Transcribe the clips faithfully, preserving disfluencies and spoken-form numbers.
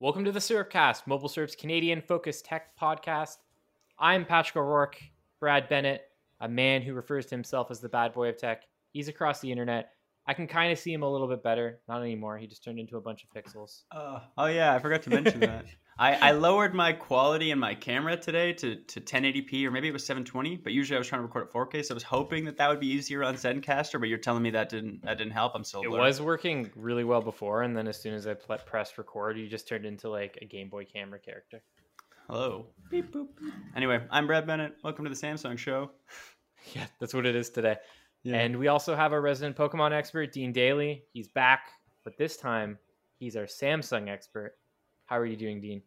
Welcome to the Surfcast, MobileSyrup's Canadian-focused tech podcast. I'm Patrick O'Rourke. Brad Bennett, a man who refers to himself as the bad boy of tech. He's across the internet. I can kind of see him a little bit better. Not anymore. He just turned into a bunch of pixels. Uh, oh, yeah. I forgot to mention that. I, I lowered my quality in my camera today to, to ten eighty p, or maybe it was seven twenty, but usually I was trying to record at four K, so I was hoping that that would be easier on Zencastr, but you're telling me that didn't that didn't help. I'm still blurred. It was working really well before, and then as soon as I pl- pressed record, you just turned into like a Game Boy camera character. Hello. Beep, boop. Anyway, I'm Brad Bennett. Welcome to the Samsung show. Yeah, that's what it is today. Yeah. And we also have our resident Pokemon expert, Dean Daly. He's back, but this time he's our Samsung expert. How are you doing, Dean?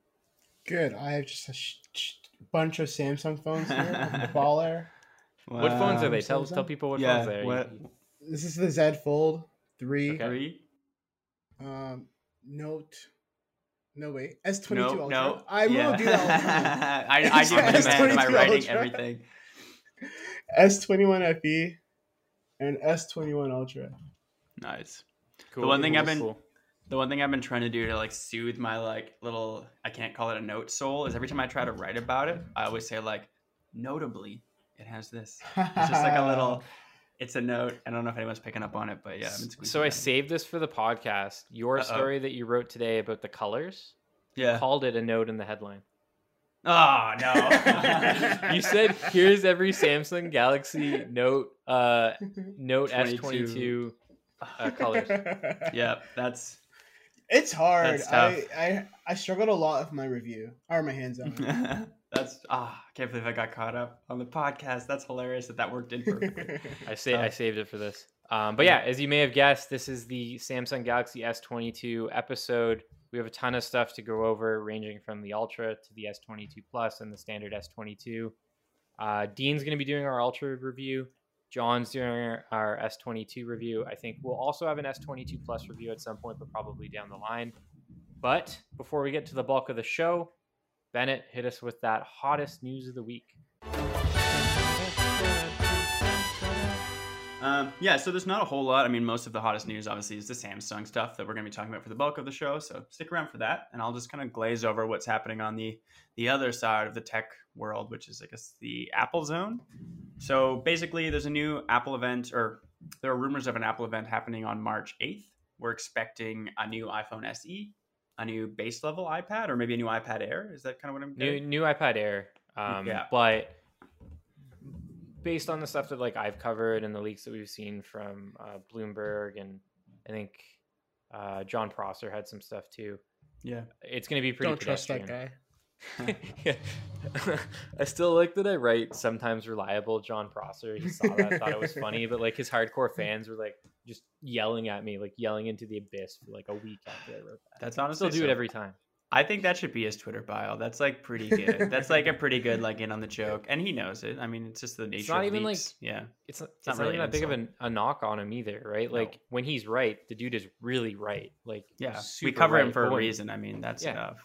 Good. I have just a sh- sh- bunch of Samsung phones here. I'm a baller. Wow. What phones are they? Tell, tell people what yeah, phones they are. What? This is the Z Fold three. Okay. three. Um, Note. No, wait. S twenty-two no, Ultra. No. I yeah. will do that. I, I do recommend my writing Ultra. Everything. S twenty-one F E and S twenty-one Ultra. Nice. Cool. The one thing I've been... Cool. The one thing I've been trying to do to like soothe my like little, I can't call it a note soul, is every time I try to write about it, I always say like, notably, it has this. It's just like a little, it's a note. I don't know if anyone's picking up on it, but yeah. So I saved this for the podcast. Your Uh-oh. story that you wrote today about the colors, yeah, called it a note in the headline. Oh, no. You said, here's every Samsung Galaxy Note, uh, Note S twenty-two uh, colors. Yeah, that's... It's hard. I, I I struggled a lot with my review. Or my hands on. That's ah, oh, I can't believe I got caught up on the podcast. That's hilarious that that worked in perfectly. I say um, I saved it for this. Um, but yeah, as you may have guessed, this is the Samsung Galaxy S twenty-two episode. We have a ton of stuff to go over, ranging from the Ultra to the S twenty-two Plus and the standard S twenty-two. Uh, Dean's going to be doing our Ultra review. John's doing our S twenty-two review. I think we'll also have an S twenty-two Plus review at some point, but probably down the line. But before we get to the bulk of the show, Bennett, hit us with that hottest news of the week. Um, yeah, so there's not a whole lot. I mean, most of the hottest news, obviously, is the Samsung stuff that we're going to be talking about for the bulk of the show. So stick around for that, and I'll just kind of glaze over what's happening on the, the other side of the tech world, which is, I guess, the Apple zone. So basically, there's a new Apple event, or there are rumors of an Apple event happening on March eighth. We're expecting a new iPhone S E, a new base level iPad, or maybe a new iPad Air. Is that kind of what I'm getting? New, new iPad Air. Um, yeah. But based on the stuff that like I've covered and the leaks that we've seen from uh, Bloomberg, and I think uh, Jon Prosser had some stuff too. Yeah. It's going to be pretty Don't pedestrian. Trust that guy. Yeah. I still like that I write sometimes reliable Jon Prosser. He saw that, thought it was funny, but like his hardcore fans were like just yelling at me, like yelling into the abyss for like a week after I wrote that. That's honestly, I still do so, it every time. I think that should be his Twitter bio. That's like pretty good. That's like a pretty good like in on the joke, and he knows it. I mean, it's just the nature. It's not of even leaks. Like yeah, it's, it's, it's not, not really that big of a, a knock on him either, right? No. Like when he's right, the dude is really right. Like yeah, we cover right him for a reason. I mean, that's yeah. enough.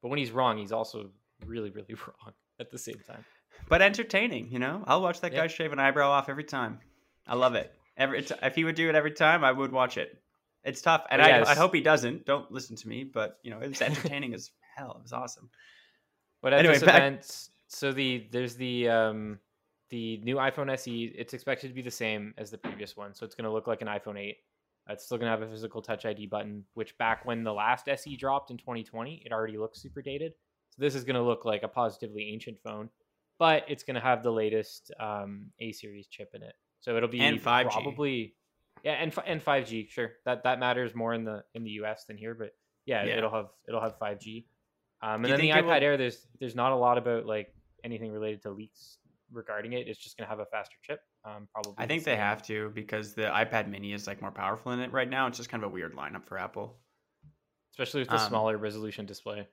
But when he's wrong, he's also really, really wrong at the same time. But entertaining, you know? I'll watch that yeah. guy shave an eyebrow off every time. I love it. Every it's, If he would do it every time, I would watch it. It's tough. And yes. I, I hope he doesn't. Don't listen to me. But, you know, it was entertaining as hell. It was awesome. But at anyway, this event, back- so the, there's the, um, the new iPhone S E. It's expected to be the same as the previous one. So it's going to look like an iPhone eight. It's still going to have a physical Touch I D button, which back when the last S E dropped in twenty twenty, it already looks super dated. So this is going to look like a positively ancient phone, but it's going to have the latest um, A-series chip in it. So it'll be and five G. probably yeah, and and five G, sure. That that matters more in the in the U S than here, but yeah, yeah. it'll have it'll have five G. Um, and then the iPad will... Air, there's there's not a lot about like anything related to leaks regarding it. It's just going to have a faster chip. Um, probably I think the they have to, because the iPad mini is like more powerful in it right now. It's just kind of a weird lineup for Apple, especially with the um, smaller resolution display.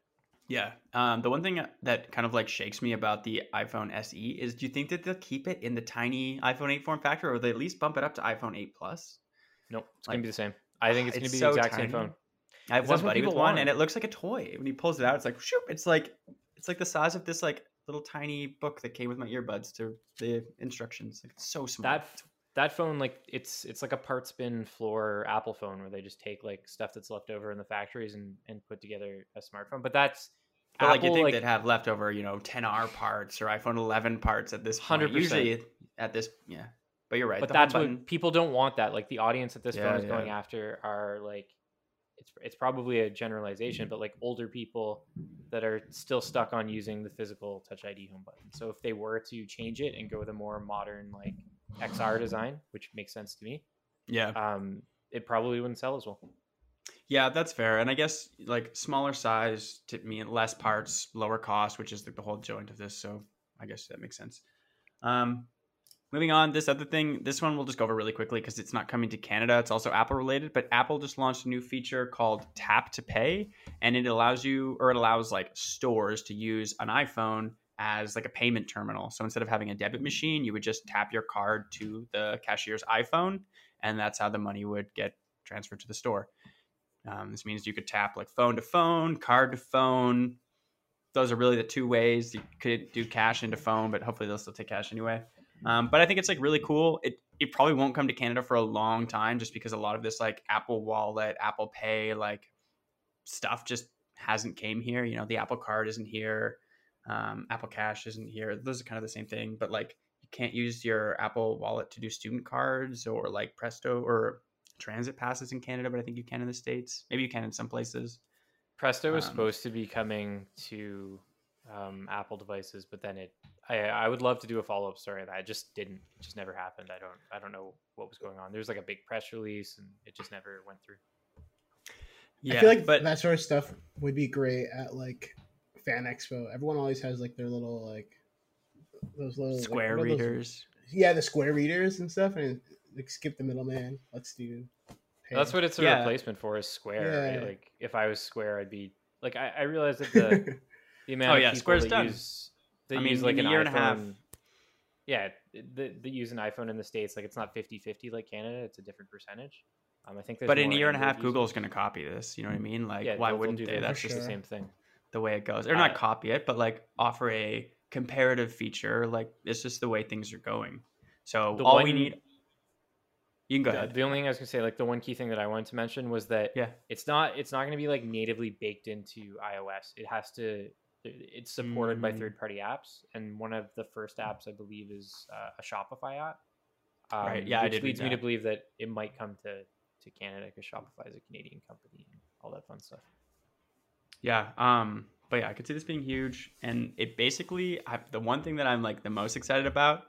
Yeah. Um, the one thing that kind of like shakes me about the iPhone S E is, do you think that they'll keep it in the tiny iPhone eight form factor, or will they at least bump it up to iPhone eight Plus? Nope. It's like, going to be the same. I think it's, it's going to be so the exact tiny. Same phone. I have one buddy with one, and it looks like a toy. When he pulls it out, it's like, shoop. It's like, it's like the size of this like little tiny book that came with my earbuds to the instructions. Like, it's so small. That that phone, like it's it's like a parts bin floor Apple phone where they just take like stuff that's left over in the factories and, and put together a smartphone. But that's but Apple, like you think like, they'd have leftover, you know, ten R parts or iPhone eleven parts at this point. one hundred percent. Usually at this, yeah. But you're right. But that's what people don't want. That like the audience that this yeah, phone is yeah. going after are like. It's it's probably a generalization, but like older people that are still stuck on using the physical Touch I D home button. So if they were to change it and go with a more modern like X R design, which makes sense to me, yeah, um, it probably wouldn't sell as well. Yeah, that's fair. And I guess like smaller size to mean less parts, lower cost, which is like the whole joint of this. So I guess that makes sense. Um, Moving on, this other thing, this one we'll just go over really quickly because it's not coming to Canada. It's also Apple related, but Apple just launched a new feature called Tap to Pay, and it allows you, or it allows like stores to use an iPhone as like a payment terminal. So instead of having a debit machine, you would just tap your card to the cashier's iPhone, and that's how the money would get transferred to the store. Um, this means you could tap like phone to phone, card to phone. Those are really the two ways. You could do cash into phone, but hopefully they'll still take cash anyway. Um, but I think it's like really cool. It it probably won't come to Canada for a long time just because a lot of this like Apple Wallet, Apple Pay, like stuff just hasn't came here. You know, the Apple Card isn't here. Um, Apple Cash isn't here. Those are kind of the same thing, but like you can't use your Apple Wallet to do student cards or like Presto or transit passes in Canada, but I think you can in the States. Maybe you can in some places. Presto was um, supposed to be coming to um, Apple devices, but then it, I, I would love to do a follow-up story on that. It just didn't, it just never happened. I don't, I don't know what was going on. There was like a big press release and it just never went through. Yeah. I feel like but... that sort of stuff would be great at like Fan Expo. Everyone always has like their little, like those little Square like, readers. Those... Yeah. The Square readers and stuff. And like skip the middleman. Let's do. Pay. That's what it's a yeah. replacement for is Square. Yeah. Right? Like if I was Square, I'd be like, I, I realized that the, the amount oh, of yeah, people Square's that done. use They I mean, use like a an year iPhone, and a half. Yeah, they, they use an iPhone in the States. Like, it's not fifty-fifty like Canada. It's a different percentage. Um, I think. But in a year and a half, Google's going to copy this. You know what I mean? Like, yeah, why wouldn't do they? That. That's just sure. the same thing. The way it goes. Or uh, not copy it, but like offer a comparative feature. Like, it's just the way things are going. So all one, we need. You can go the, ahead. The only thing I was going to say, like the one key thing that I wanted to mention was that yeah. it's not it's not going to be like natively baked into iOS. It has to. It's supported mm. by third-party apps, and one of the first apps I believe is uh, a Shopify app. Um, right. Yeah, which I did leads me to believe that it might come to, to Canada because Shopify is a Canadian company and all that fun stuff. Yeah, um, but yeah, I could see this being huge, and it basically I, the one thing that I'm like the most excited about.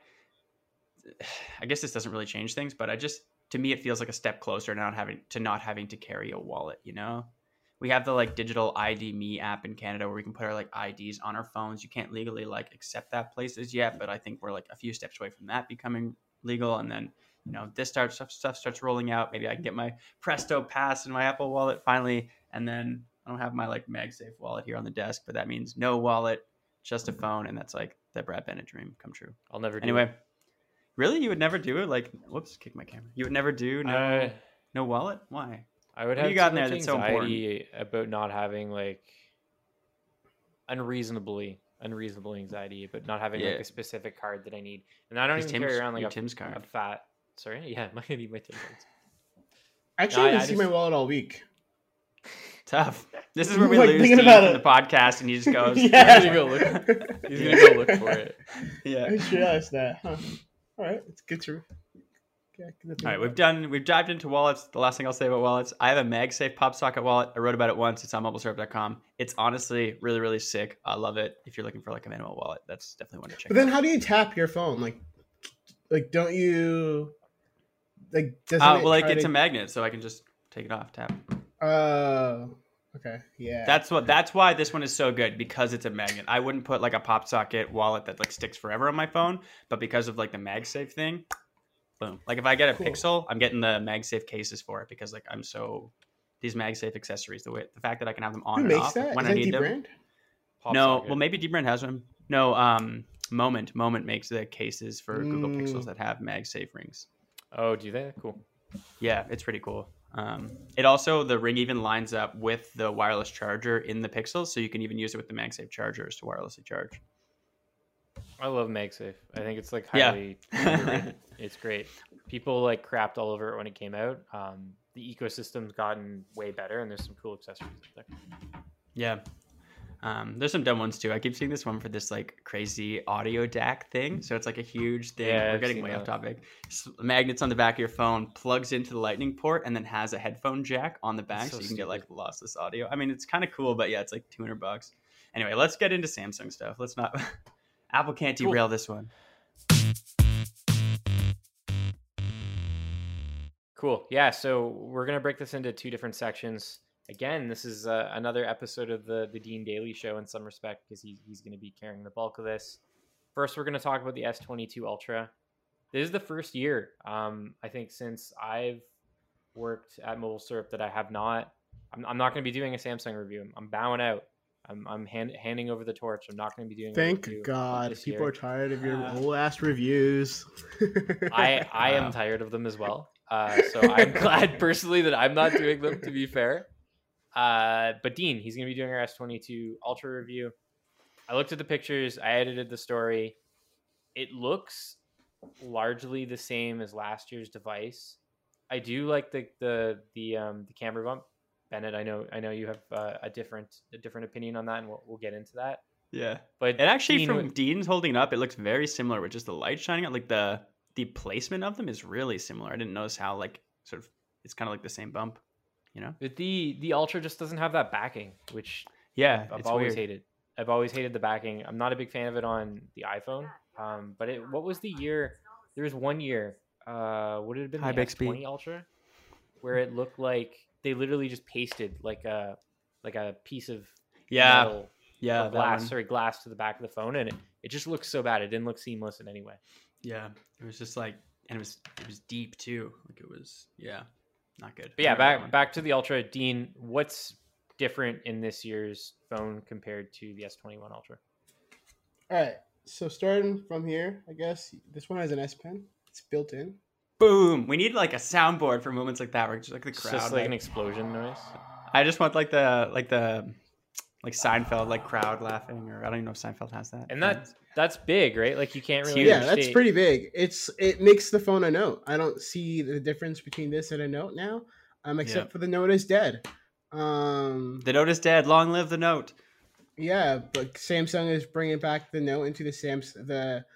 I guess this doesn't really change things, but I just to me it feels like a step closer to not having to not having to carry a wallet, you know. We have the like digital I D Me app in Canada where we can put our like I Ds on our phones. You can't legally like accept that places yet, but I think we're like a few steps away from that becoming legal. And then, you know, this start, stuff, stuff starts rolling out. Maybe I can get my Presto Pass in my Apple Wallet finally. And then I don't have my like MagSafe wallet here on the desk, but that means no wallet, just a phone. And that's like the Brad Bennett dream come true. I'll never do anyway, it. Really? You would never do it? Like, whoops, kick my camera. You would never do no, uh, no wallet? Why? I would have you got in there that's so important about not having like unreasonably, unreasonable anxiety, but not having yeah. like a specific card that I need. And I don't even Tim's, carry around like a Tim's card. A fat. Sorry, yeah, my my Tim cards. Actually, no, I didn't see just... my wallet all week. Tough. This is where we like, lose Dean from the podcast, and he just goes. yeah. He's gonna go look. He's gonna go look for it. Yeah. I just realized that. Huh. All right, it's good to. All right, we've done, we've dived into wallets. The last thing I'll say about wallets, I have a MagSafe pop socket wallet. I wrote about it once. It's on mobile syrup dot com. It's honestly really, really sick. I love it. If you're looking for like a minimal wallet, that's definitely one to check. But then out. How do you tap your phone? Like, like don't you, like, doesn't uh, it well, like it's to... a magnet, so I can just take it off, tap. Oh, uh, okay. Yeah. That's what, that's why this one is so good because it's a magnet. I wouldn't put like a pop socket wallet that like sticks forever on my phone, but because of like the MagSafe thing, boom. Like if I get a cool. Pixel, I'm getting the MagSafe cases for it because like I'm so these MagSafe accessories, the way the fact that I can have them on Who and makes off that? When Is I that need them. Brand? Pop no, socket. Well, maybe Dbrand has one. No, um, Moment. Moment makes the cases for mm. Google Pixels that have MagSafe rings. Oh, do they? Cool. Yeah, it's pretty cool. Um, it also, the ring even lines up with the wireless charger in the Pixels, so you can even use it with the MagSafe chargers to wirelessly charge. I love MagSafe. I think it's like highly yeah. It's great. People like crapped all over it when it came out. Um, the ecosystem's gotten way better, and there's some cool accessories up there. Yeah. Um, there's some dumb ones too. I keep seeing this one for this like crazy audio D A C thing. So it's like a huge thing. Yeah, We're I've getting way that. off topic. Magnets on the back of your phone, plugs into the lightning port, and then has a headphone jack on the back, so, so you can stupid. get like lossless audio. I mean, it's kind of cool, but yeah, it's like two hundred bucks. Anyway, let's get into Samsung stuff. Let's not. Apple can't derail cool. this one. Cool. Yeah. So we're going to break this into two different sections. Again, this is uh, another episode of the, the Dean Daly Show in some respect, because he, he's going to be carrying the bulk of this. First, we're going to talk about the S twenty-two Ultra. This is the first year, um, I think, since I've worked at MobileSyrup that I have not. I'm, I'm not going to be doing a Samsung review. I'm, I'm bowing out. I'm, I'm hand, handing over the torch. I'm not going to be doing. Thank a God, people year. are tired of your uh, old ass reviews. I I wow. am tired of them as well. Uh, so I'm glad personally that I'm not doing them. To be fair, uh, but Dean, he's going to be doing our S twenty-two Ultra review. I looked at the pictures. I edited the story. It looks largely the same as last year's device. I do like the the the um, the camera bump. Bennett, I know, I know you have uh, a different, a different opinion on that, and we'll, we'll get into that. Yeah, but and actually, Dean, from Dean's holding it up, it looks very similar with just the light shining out. Like the the placement of them is really similar. I didn't notice how like sort of it's kind of like the same bump, you know. But the the Ultra just doesn't have that backing, which yeah, I've, I've always weird. hated. I've always hated the backing. I'm not a big fan of it on the iPhone. Um, but it, what was the year? There was one year. Uh, would it have been High the S twenty Ultra, where it looked like they literally just pasted like a like a piece of yeah metal, yeah or glass sorry glass to the back of the phone, and it, it just looks so bad. It didn't look seamless in any way. Yeah, it was just like, and it was it was deep too. Like it was yeah, not good. But yeah, back back to the Ultra, Dean. What's different in this year's phone compared to the S twenty-one Ultra? All right, so starting from here, I guess this one has an S Pen. It's built in. Boom! We need like a soundboard for moments like that, where just like the crowd, it's just like, like an explosion noise. I just want like the like the like Seinfeld like crowd laughing, or I don't even know if Seinfeld has that. And that that's big, right? Like you can't really. Yeah, that's pretty big. It's it makes the phone a Note. I don't see the difference between this and a Note now, um, except yeah. for the Note is dead. Um, the Note is dead. Long live the Note. Yeah, but Samsung is bringing back the Note into the Samsung the.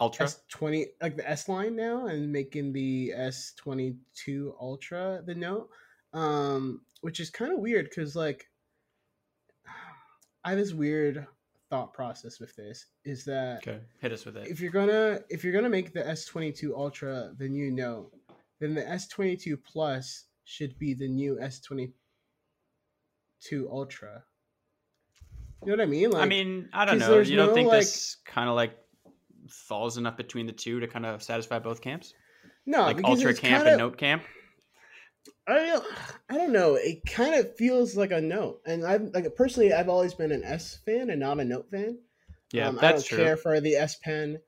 Ultra S twenty, like the S line now, and making the S twenty-two Ultra the Note, um, which is kind of weird because like I have this weird thought process with this is that okay. hit us with it. If you're gonna if you're gonna make the S twenty-two Ultra the new Note, then the S twenty-two Plus should be the new S twenty-two Ultra. You know what I mean? Like, I mean, I don't know. You don't no, think like, this kind of like falls enough between the two to kind of satisfy both camps? No, like Ultra camp and Note camp. I I don't know. It kind of feels like a Note, and I've like personally, I've always been an S fan and not a Note fan. Yeah, um, that's true. I don't care for the S Pen.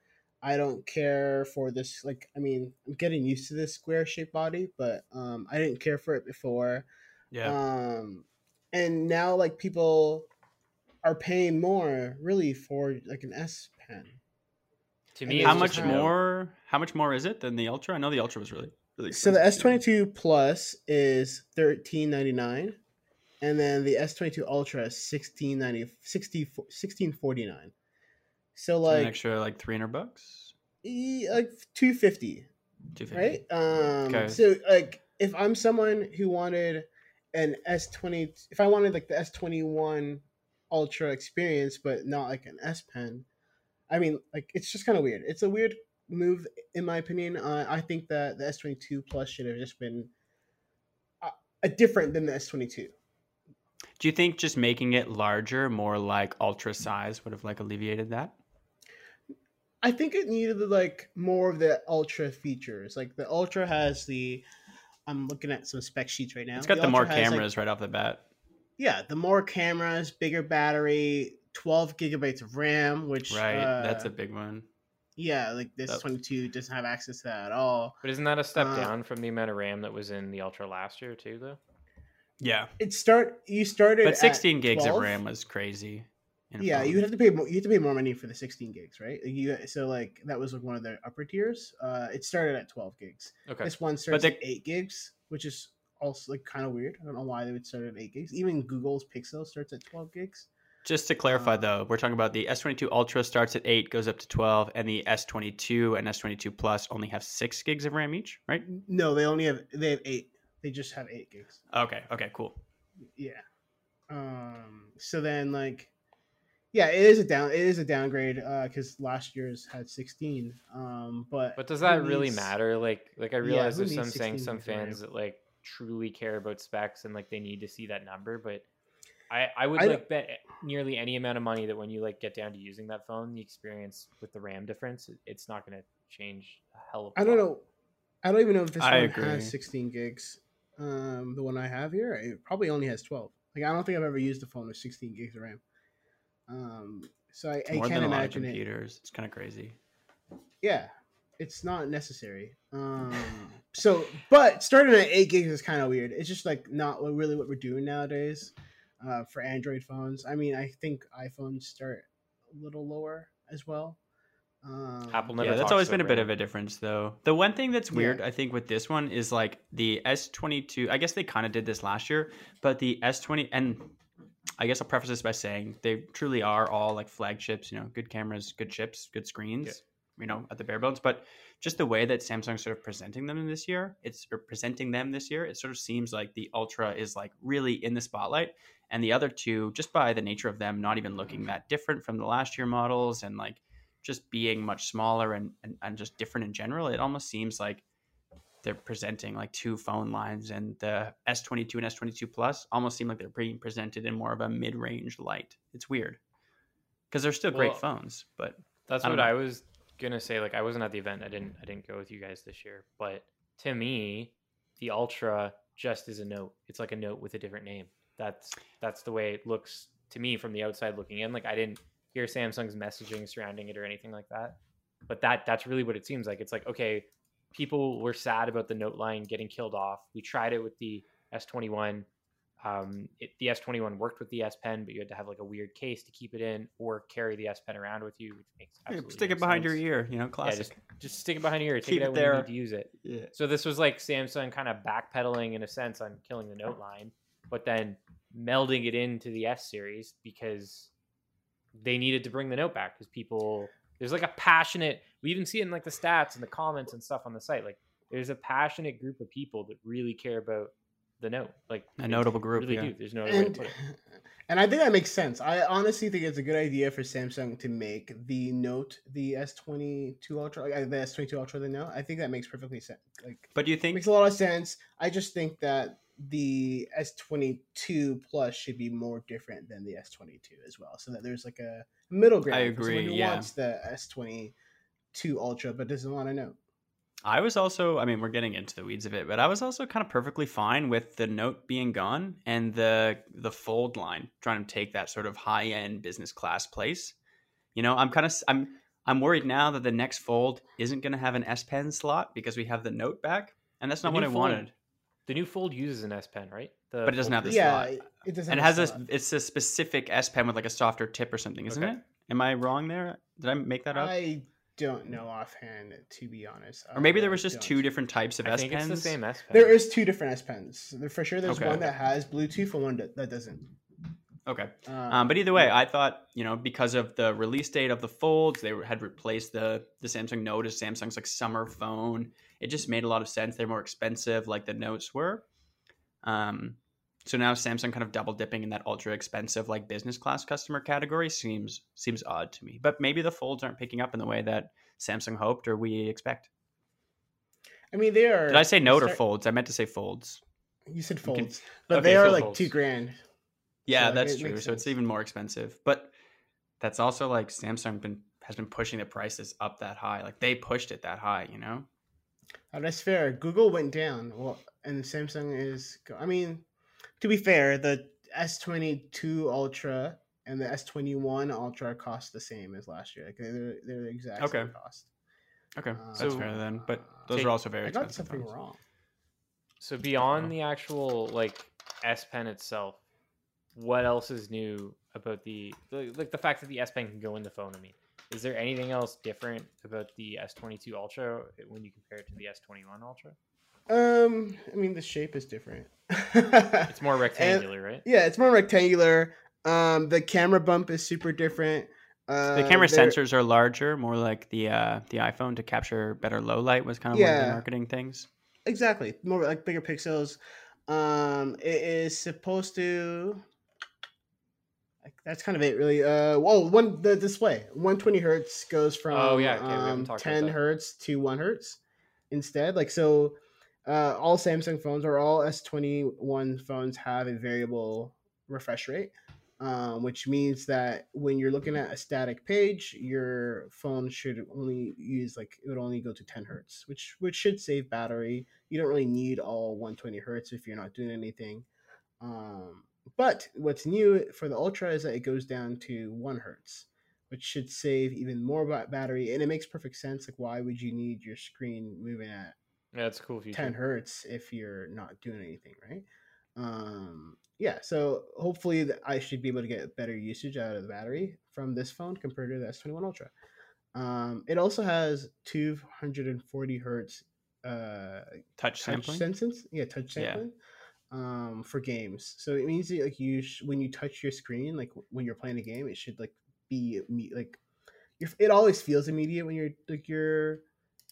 I don't care for this. Like, I mean, I'm getting used to this square shaped body, but um, I didn't care for it before. Yeah. Um, and now like people are paying more really for like an S Pen. To me, how much more? How much more is it than the Ultra? I know the Ultra was really, really expensive. So the S twenty-two Plus is thirteen ninety-nine, and then the S twenty-two Ultra is sixteen ninety, sixteen forty-nine. So like so an extra like three hundred bucks, like two fifty, two fifty, right? Um, okay. So like if I'm someone who wanted an S twenty, if I wanted like the S twenty-one Ultra experience, but not like an S Pen. I mean, like, it's just kind of weird. It's a weird move, in my opinion. Uh, I think that the S twenty-two Plus should have just been a, a different than the S twenty-two. Do you think just making it larger, more like Ultra size, would have, like, alleviated that? I think it needed, like, more of the Ultra features. Like, the Ultra has the... I'm looking at some spec sheets right now. It's got the, the more cameras has, like, right off the bat. yeah, the more cameras, bigger battery, twelve gigabytes of RAM, which right, uh, that's a big one. Yeah, like this that's... twenty-two doesn't have access to that at all. But isn't that a step uh, down from the amount of RAM that was in the Ultra last year too, though? Yeah, it start you started. But sixteen at gigs twelve of RAM was crazy. Yeah, you have to pay more. You have to pay more money for the sixteen gigs, right? Like you, so like that was like one of their upper tiers. Uh, it started at twelve gigs. Okay, this one starts they... at eight gigs, which is also like kind of weird. I don't know why they would start at eight gigs. Even Google's Pixel starts at twelve gigs. Just to clarify, uh, though, we're talking about the S twenty-two Ultra starts at eight, goes up to twelve, and the S twenty-two and S twenty-two Plus only have six gigs of RAM each, right? No, they only have they have eight. They just have eight gigs. Okay. Okay. Cool. Yeah. Um. So then, like. Yeah, it is a down. It is a downgrade because uh, last year's had sixteen. Um, but but does that really needs, matter? Like, like I realize yeah, there's some saying some fans that like truly care about specs and like they need to see that number. But I, I would I like bet nearly any amount of money that when you like get down to using that phone, the experience with the RAM difference, it's not going to change a hell of a lot. I don't know. I don't even know if this I one agree. has sixteen gigs. Um, the one I have here, it probably only has twelve. Like I don't think I've ever used a phone with sixteen gigs of RAM. Um, so I, I can't imagine it. It's kind of crazy. Yeah, it's not necessary. Um, so, but starting at eight gigs is kind of weird. It's just like not really what we're doing nowadays, uh, for Android phones. I mean, I think iPhones start a little lower as well. Um, Apple never. Yeah, that's always been a bit of a difference, though. The one thing that's weird, yeah. I think, with this one is like the S twenty-two. I guess they kind of did this last year, but the S twenty and. I guess I'll preface this by saying they truly are all like flagships, you know, good cameras, good chips, good screens, yeah. you know, at the bare bones. But just the way that Samsung's sort of presenting them this year, it's or presenting them this year, it sort of seems like the Ultra is like really in the spotlight. And the other two, just by the nature of them, not even looking that different from the last year models and like just being much smaller and, and, and just different in general, it almost seems like they're presenting like two phone lines, and the S twenty-two and S twenty-two Plus almost seem like they're being presented in more of a mid-range light. It's weird because they're still well, great phones, but that's I what know. I was going to say. Like I wasn't at the event. I didn't, I didn't go with you guys this year, but to me, the Ultra just is a Note. It's like a Note with a different name. That's, that's the way it looks to me from the outside looking in. Like I didn't hear Samsung's messaging surrounding it or anything like that, but that that's really what it seems like. It's like, okay, people were sad about the Note line getting killed off. We tried it with the S twenty-one. Um, it, the S twenty-one worked with the S Pen, but you had to have like a weird case to keep it in or carry the S Pen around with you, which makes absolutely yeah, stick no it behind sense. Your ear, you know, classic. Yeah, just, just stick it behind your ear. Take keep it out it there. When you need to use it. Yeah. So this was like Samsung kind of backpedaling in a sense on killing the Note line, but then melding it into the S series because they needed to bring the Note back because people... There's like a passionate, we even see it in like the stats and the comments and stuff on the site. Like there's a passionate group of people that really care about the Note. Like a notable group. Really yeah. do. There's no other way to put it. And I think that makes sense. I honestly think it's a good idea for Samsung to make the Note, the S twenty-two Ultra, like the S twenty-two Ultra, the Note. I think that makes perfectly sense. Like, but do you think it makes a lot of sense? I just think that the S twenty-two Plus should be more different than the S twenty-two as well, so that there's like a middle ground. I agree. Who yeah. wants the S twenty-two Ultra but doesn't want to know? I was also, I mean, we're getting into the weeds of it, but I was also kind of perfectly fine with the Note being gone and the the Fold line trying to take that sort of high end business class place. You know, I'm kind of I'm I'm worried now that the next Fold isn't going to have an S Pen slot because we have the Note back, and that's not the what I phone. wanted. The new Fold uses an S Pen, right? The but it doesn't have the yeah, slot. It doesn't. And it has a, a it's a specific S Pen with like a softer tip or something, isn't okay. it? Am I wrong there? Did I make that up? I don't know offhand, to be honest. Or maybe there was just two different types of I S think Pens. It's the same S Pen. There is two different S Pens. For sure, there's okay. one that has Bluetooth and one that doesn't. Okay, um, um, but either way, yeah. I thought, you know, because of the release date of the Folds, they had replaced the the Samsung Note as Samsung's like summer phone. It just made a lot of sense. They're more expensive, like the Notes were. Um, so now Samsung kind of double dipping in that ultra expensive, like business class customer category seems seems odd to me. But maybe the Folds aren't picking up in the way that Samsung hoped or we expect. I mean, they are. Did I say Note start... or Folds? I meant to say Folds. You said Folds, you can... but okay, they are so like Folds. two grand. Yeah, so that's true. So it's even more expensive. But that's also like Samsung been has been pushing the prices up that high. Like they pushed it that high, you know? Oh, that's fair. Google went down. Well, and Samsung is... I mean, to be fair, the S twenty-two Ultra and the S twenty-one Ultra cost the same as last year. Like they're they're the exact okay. same cost. Okay, uh, that's fair then. But those take, are also very expensive. I got something phones. wrong. So beyond the actual like S Pen itself, what else is new about the like the fact that the S Pen can go in the phone? I mean, is there anything else different about the S twenty-two Ultra when you compare it to the S twenty-one Ultra? Um, I mean, the shape is different. It's more rectangular, and, right? Yeah, it's more rectangular. Um, the camera bump is super different. Uh, the camera sensors are larger, more like the uh, the iPhone to capture better low light was kind of yeah, one of the marketing things. Exactly, more like bigger pixels. Um, it is supposed to. That's kind of it, really. Uh, whoa, one the display one twenty hertz goes from oh, yeah. okay, um, ten hertz to one hertz instead. Like so, uh, all Samsung phones or all S twenty-one phones have a variable refresh rate. Um, which means that when you're looking at a static page, your phone should only use like it would only go to ten hertz, which which should save battery. You don't really need all one twenty hertz if you're not doing anything. Um, but what's new for the Ultra is that it goes down to one hertz, which should save even more battery. And it makes perfect sense. Like, why would you need your screen moving at yeah, that's a cool feature. ten hertz if you're not doing anything, right? Um, yeah, so hopefully I should be able to get better usage out of the battery from this phone compared to the S twenty-one Ultra. Um, it also has two hundred forty hertz uh, touch, touch sampling. Sentence. Yeah, touch sampling yeah. Um, for games. So it means that, like you sh- when you touch your screen, like when you're playing a game, it should like be like your, it always feels immediate when you're like you're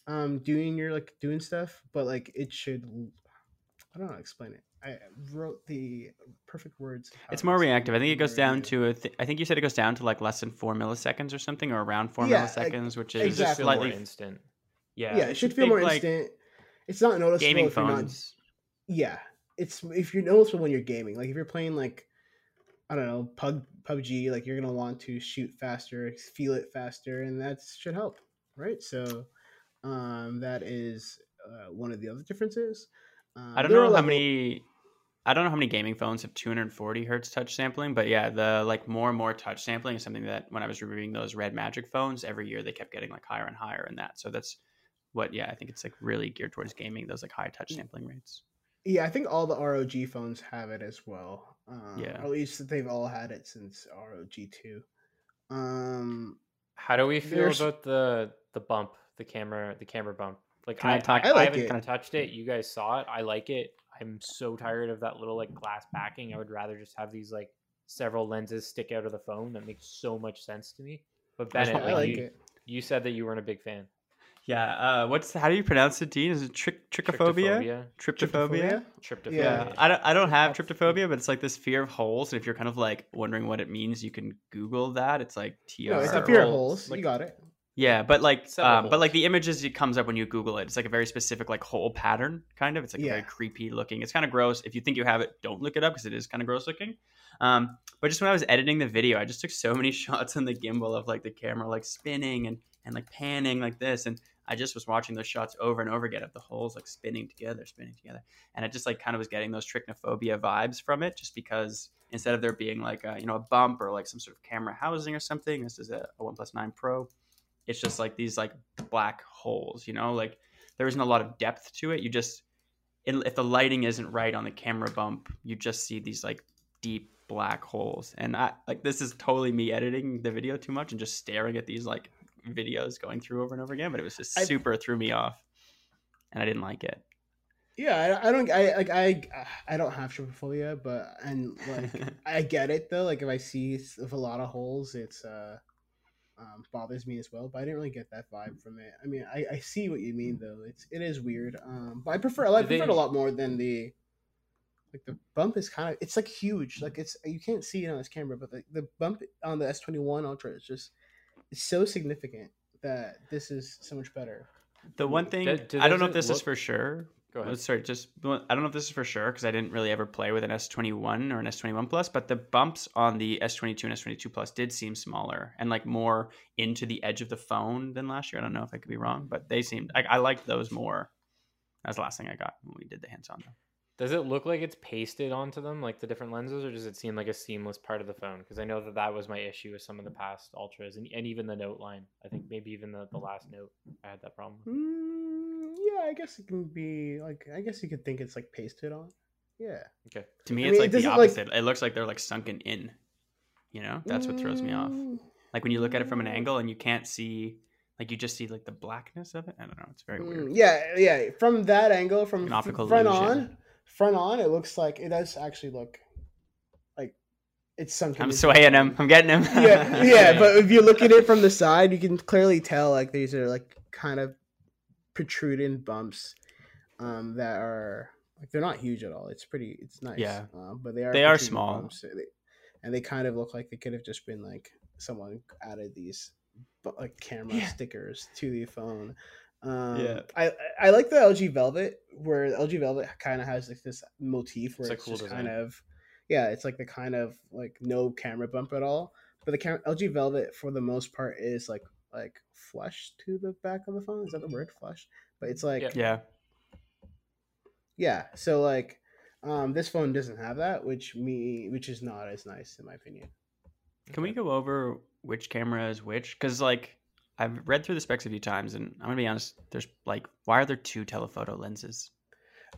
um, doing your like doing stuff, but like it should. I don't know how to explain it. I wrote the perfect words. It's more reactive. I think it goes down to, a th- I think you said it goes down to like less than four milliseconds or something, or around four yeah, milliseconds, like, which is exactly. slightly more instant. Yeah. Yeah. It should feel more like instant. It's not noticeable. Gaming if phones. You're not, yeah. It's, if you're noticeable when you're gaming, like if you're playing like, I don't know, P U B G, like you're going to want to shoot faster, feel it faster, and that should help. Right. So um, that is uh, one of the other differences. Um, I don't know how like, many... I don't know how many gaming phones have two hundred forty hertz touch sampling, but yeah, the like more and more touch sampling is something that when I was reviewing those Red Magic phones, every year they kept getting like higher and higher in that. So that's what, yeah, I think it's like really geared towards gaming, those like high touch sampling rates. Yeah, I think all the R O G phones have it as well. Um, yeah. At least they've all had it since R O G two. Um, how do we feel there's... about the the bump, the camera, the camera bump? Like Can I, I, talk? I, like I haven't it. Kind of touched it. You guys saw it. I like it. I'm so tired of that little like glass backing. I would rather just have these like several lenses stick out of the phone. That makes so much sense to me. But Bennett, like, like you, you said that you weren't a big fan. Yeah. Uh, what's how do you pronounce it, Dean? Is it tri- trichophobia? Tryptophobia? Tryptophobia. Yeah. I don't. I don't have tryptophobia, but it's like this fear of holes. And if you're kind of like wondering what it means, you can Google that. It's like T R. No, it's a fear of holes. Like, you got it. Yeah, but like, um, but like the images it comes up when you Google it. It's like a very specific like hole pattern, kind of. It's like yeah. very creepy looking. It's kind of gross. If you think you have it, don't look it up because it is kind of gross looking. Um, but just when I was editing the video, I just took so many shots on the gimbal of like the camera like spinning and and like panning like this, and I just was watching those shots over and over again of the holes like spinning together, spinning together, and I just like kind of was getting those trichnophobia vibes from it, just because instead of there being like a, you know a bump or like some sort of camera housing or something, this is a, a OnePlus nine Pro. It's just like these like black holes, you know, like there isn't a lot of depth to it. You just, if the lighting isn't right on the camera bump, you just see these like deep black holes. And I like, this is totally me editing the video too much and just staring at these like videos going through over and over again, but it was just super I, threw me off and I didn't like it. Yeah. I, I don't, I, like, I, I don't have trypophobia, but, and like, I get it though. Like if I see if a lot of holes, it's, uh, Um, bothers me as well, but I didn't really get that vibe from it. I mean, I, I see what you mean though. It's it is weird, um, but I prefer I prefer it a lot more than the like the bump is kind of it's like huge. Like it's you can't see it on this camera, but the, the bump on the S twenty-one Ultra is just it's so significant that this is so much better. The one thing that, that I don't know if this look... is for sure. Go ahead. Sorry, just I don't know if this is for sure because I didn't really ever play with an S twenty-one or an S twenty-one Plus, but the bumps on the S twenty-two and S twenty-two Plus did seem smaller and like more into the edge of the phone than last year. I don't know if I could be wrong, but they seemed I, I liked those more. That was the last thing I got when we did the hands-on. Does it look like it's pasted onto them, like the different lenses, or does it seem like a seamless part of the phone? Because I know that that was my issue with some of the past Ultras, and, and even the Note line. I think maybe even the, the last Note, I had that problem with. Mm, yeah, I guess it can be, like, I guess you could think it's, like, pasted on. Yeah. Okay. To me, I it's, mean, like, it the opposite. Like... It looks like they're, like, sunken in. You know? That's what throws me off. Like, when you look at it from an angle and you can't see... Like, you just see, like, the blackness of it. I don't know. It's very weird. Mm, yeah, yeah. From that angle, from an optical front illusion. on... Front on, it looks like it does actually look like it's sunken. I'm swaying him. I'm getting him. yeah, yeah. But if you look at it from the side, you can clearly tell like these are like kind of protruding bumps um, that are like they're not huge at all. It's pretty. It's nice. Yeah, uh, but they are. They are small, bumps, and they kind of look like they could have just been like someone added these like camera yeah. stickers to the phone. Um, yeah, I I like the L G Velvet, where L G Velvet kind of has like this motif where it's, it's cool just design. kind of, yeah, it's like the kind of like no camera bump at all. But the cam- L G Velvet for the most part is like like flush to the back of the phone. Is that the word flush? But it's like yeah, yeah. yeah so like, um, this phone doesn't have that, which me which is not as nice in my opinion. Can we go over which camera is which? Because like. I've read through the specs a few times, and I'm gonna be honest. There's like, why are there two telephoto lenses?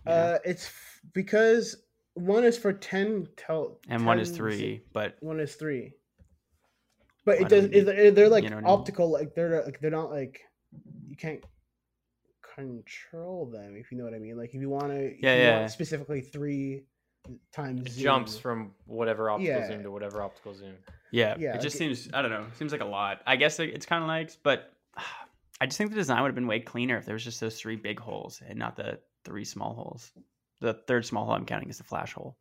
You know? Uh, it's f- because one is for ten tel, and ten, one is three, but one is three. But it does. It, they're like you know optical, I mean? like they're like they're not like you can't control them if you know what I mean. Like if you want to, yeah, yeah. Want specifically three times it zoom. Jumps from whatever optical yeah. zoom to whatever optical zoom. Yeah, yeah, it just okay. seems, I don't know, seems like a lot. I guess it's kind of like, but uh, I just think the design would have been way cleaner if there was just those three big holes and not the three small holes. The third small hole I'm counting is the flash hole.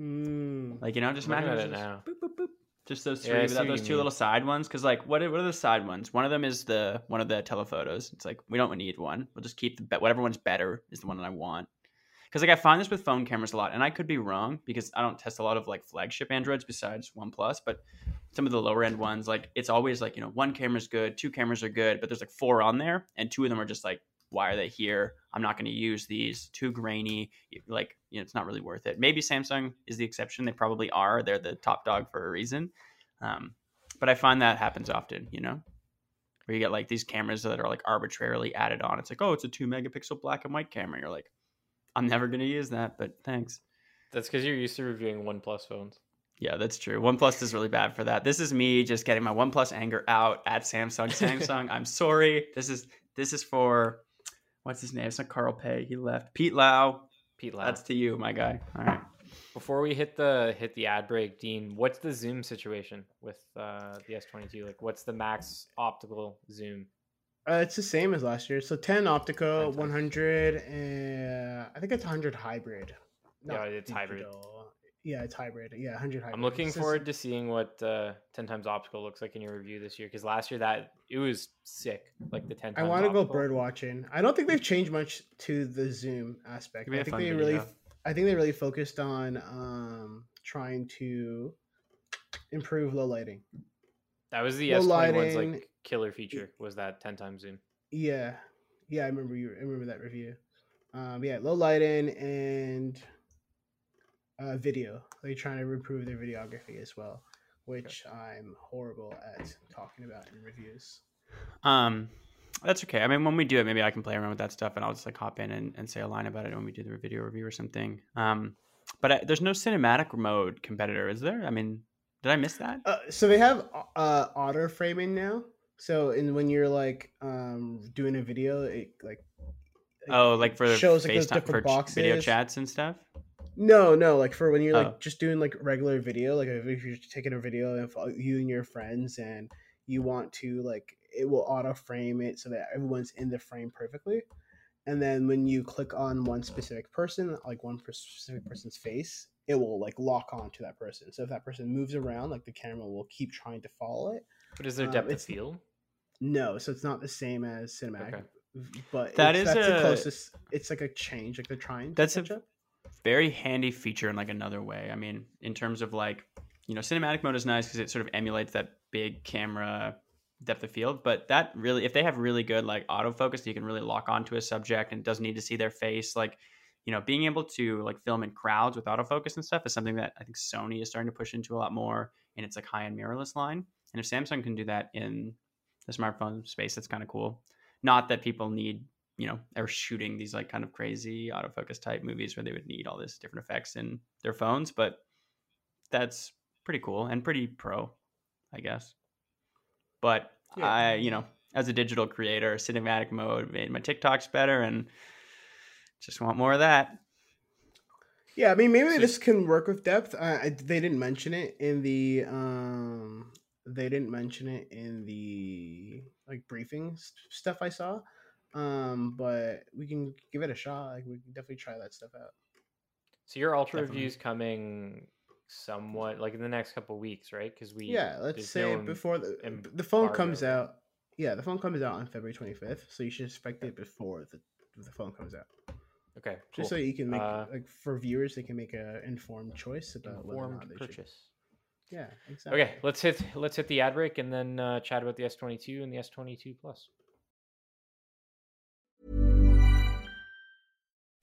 Mm. Like, you know, just imagine just, now. Boop, boop, boop, just those three yeah, without those two mean. little side ones. Because, like, what are, what are the side ones? One of them is the one of the telephotos. It's like, we don't need one. We'll just keep the whatever one's better is the one that I want. Because like I find this with phone cameras a lot, and I could be wrong because I don't test a lot of like flagship Androids besides OnePlus, but some of the lower end ones, like it's always like, you know, one camera's good, two cameras are good, but there's like four on there and two of them are just like, why are they here? I'm not going to use these, too grainy, like, you know, it's not really worth it. Maybe Samsung is the exception. They probably are. They're the top dog for a reason. Um, but I find that happens often, you know? Where you get like these cameras that are like arbitrarily added on. It's like, oh, it's a two megapixel black and white camera. You're like, I'm never going to use that, but thanks. That's because you're used to reviewing OnePlus phones. Yeah, that's true. OnePlus is really bad for that. This is me just getting my OnePlus anger out at Samsung. Samsung, I'm sorry. This is this is for, what's his name? It's not Carl Pei. He left. Pete Lau. Pete Lau. That's to you, my guy. All right. Before we hit the hit the ad break, Dean, what's the zoom situation with uh, the S twenty-two? Like, what's the max optical zoom? Uh, it's the same as last year. So ten optical, ten one hundred, and I think it's one hundred hybrid. Not yeah, it's hybrid. Digital. Yeah, it's hybrid. Yeah, one hundred hybrid. I'm looking it's forward just... to seeing what uh, ten times optical looks like in your review this year. Because last year, that it was sick. Like the ten times I want to go bird watching. I don't think they've changed much to the zoom aspect. I think they really, video. I think they really focused on um, trying to improve low lighting. That was the S twenty-one's like killer feature, was that ten times zoom. Yeah. Yeah, I remember you I remember that review. Um yeah, low lighting and uh video. They're trying to improve their videography as well, which okay. I'm horrible at talking about in reviews. Um that's okay. I mean, when we do it, maybe I can play around with that stuff and I'll just like hop in and, and say a line about it when we do the video review or something. Um but I, there's no cinematic mode competitor, is there? I mean, did I miss that? Uh, so they have uh, auto framing now. So in when you're like um, doing a video, it like it oh, like for shows like those time, different for boxes, video chats and stuff. No, no, like for when you're oh. like just doing like regular video, like if you're taking a video of you and your friends, and you want to like it will auto frame it so that everyone's in the frame perfectly. And then when you click on one specific person, like one specific person's face, it will like lock on to that person. So if that person moves around, like the camera will keep trying to follow it. But is there depth um, of field? No, so it's not the same as cinematic. Okay. But that it's, is that's a, the closest. It's like a change, like they're trying. That's to catch a up. Very handy feature in like another way. I mean, in terms of like, you know, cinematic mode is nice because it sort of emulates that big camera depth of field. But that really, if they have really good like autofocus, you can really lock onto a subject and it doesn't need to see their face. Like. you know, being able to like film in crowds with autofocus and stuff is something that I think Sony is starting to push into a lot more in its like high-end mirrorless line. And if Samsung can do that in the smartphone space, that's kind of cool. Not that people need, you know, are shooting these like kind of crazy autofocus type movies where they would need all this different effects in their phones, but that's pretty cool and pretty pro, I guess. But yeah. I, you know, as a digital creator, cinematic mode made my TikToks better and just want more of that. Yeah, I mean, maybe so, this can work with depth. Uh, I, they didn't mention it in the, um, they didn't mention it in the like briefing stuff I saw. Um, but we can give it a shot. Like, we can definitely try that stuff out. So your Ultra definitely. Review's coming somewhat like in the next couple of weeks, right? Because we yeah, let's say no before the embargo. the phone comes out. Yeah, the phone comes out on February twenty-fifth, so you should expect it before the the phone comes out. Okay, cool. Just so you can make uh, like for viewers, they can make an informed choice about informed whether or not they purchase. Should. Yeah, exactly. Okay, let's hit let's hit the ad break and then uh, chat about the S twenty-two and the S twenty-two Plus.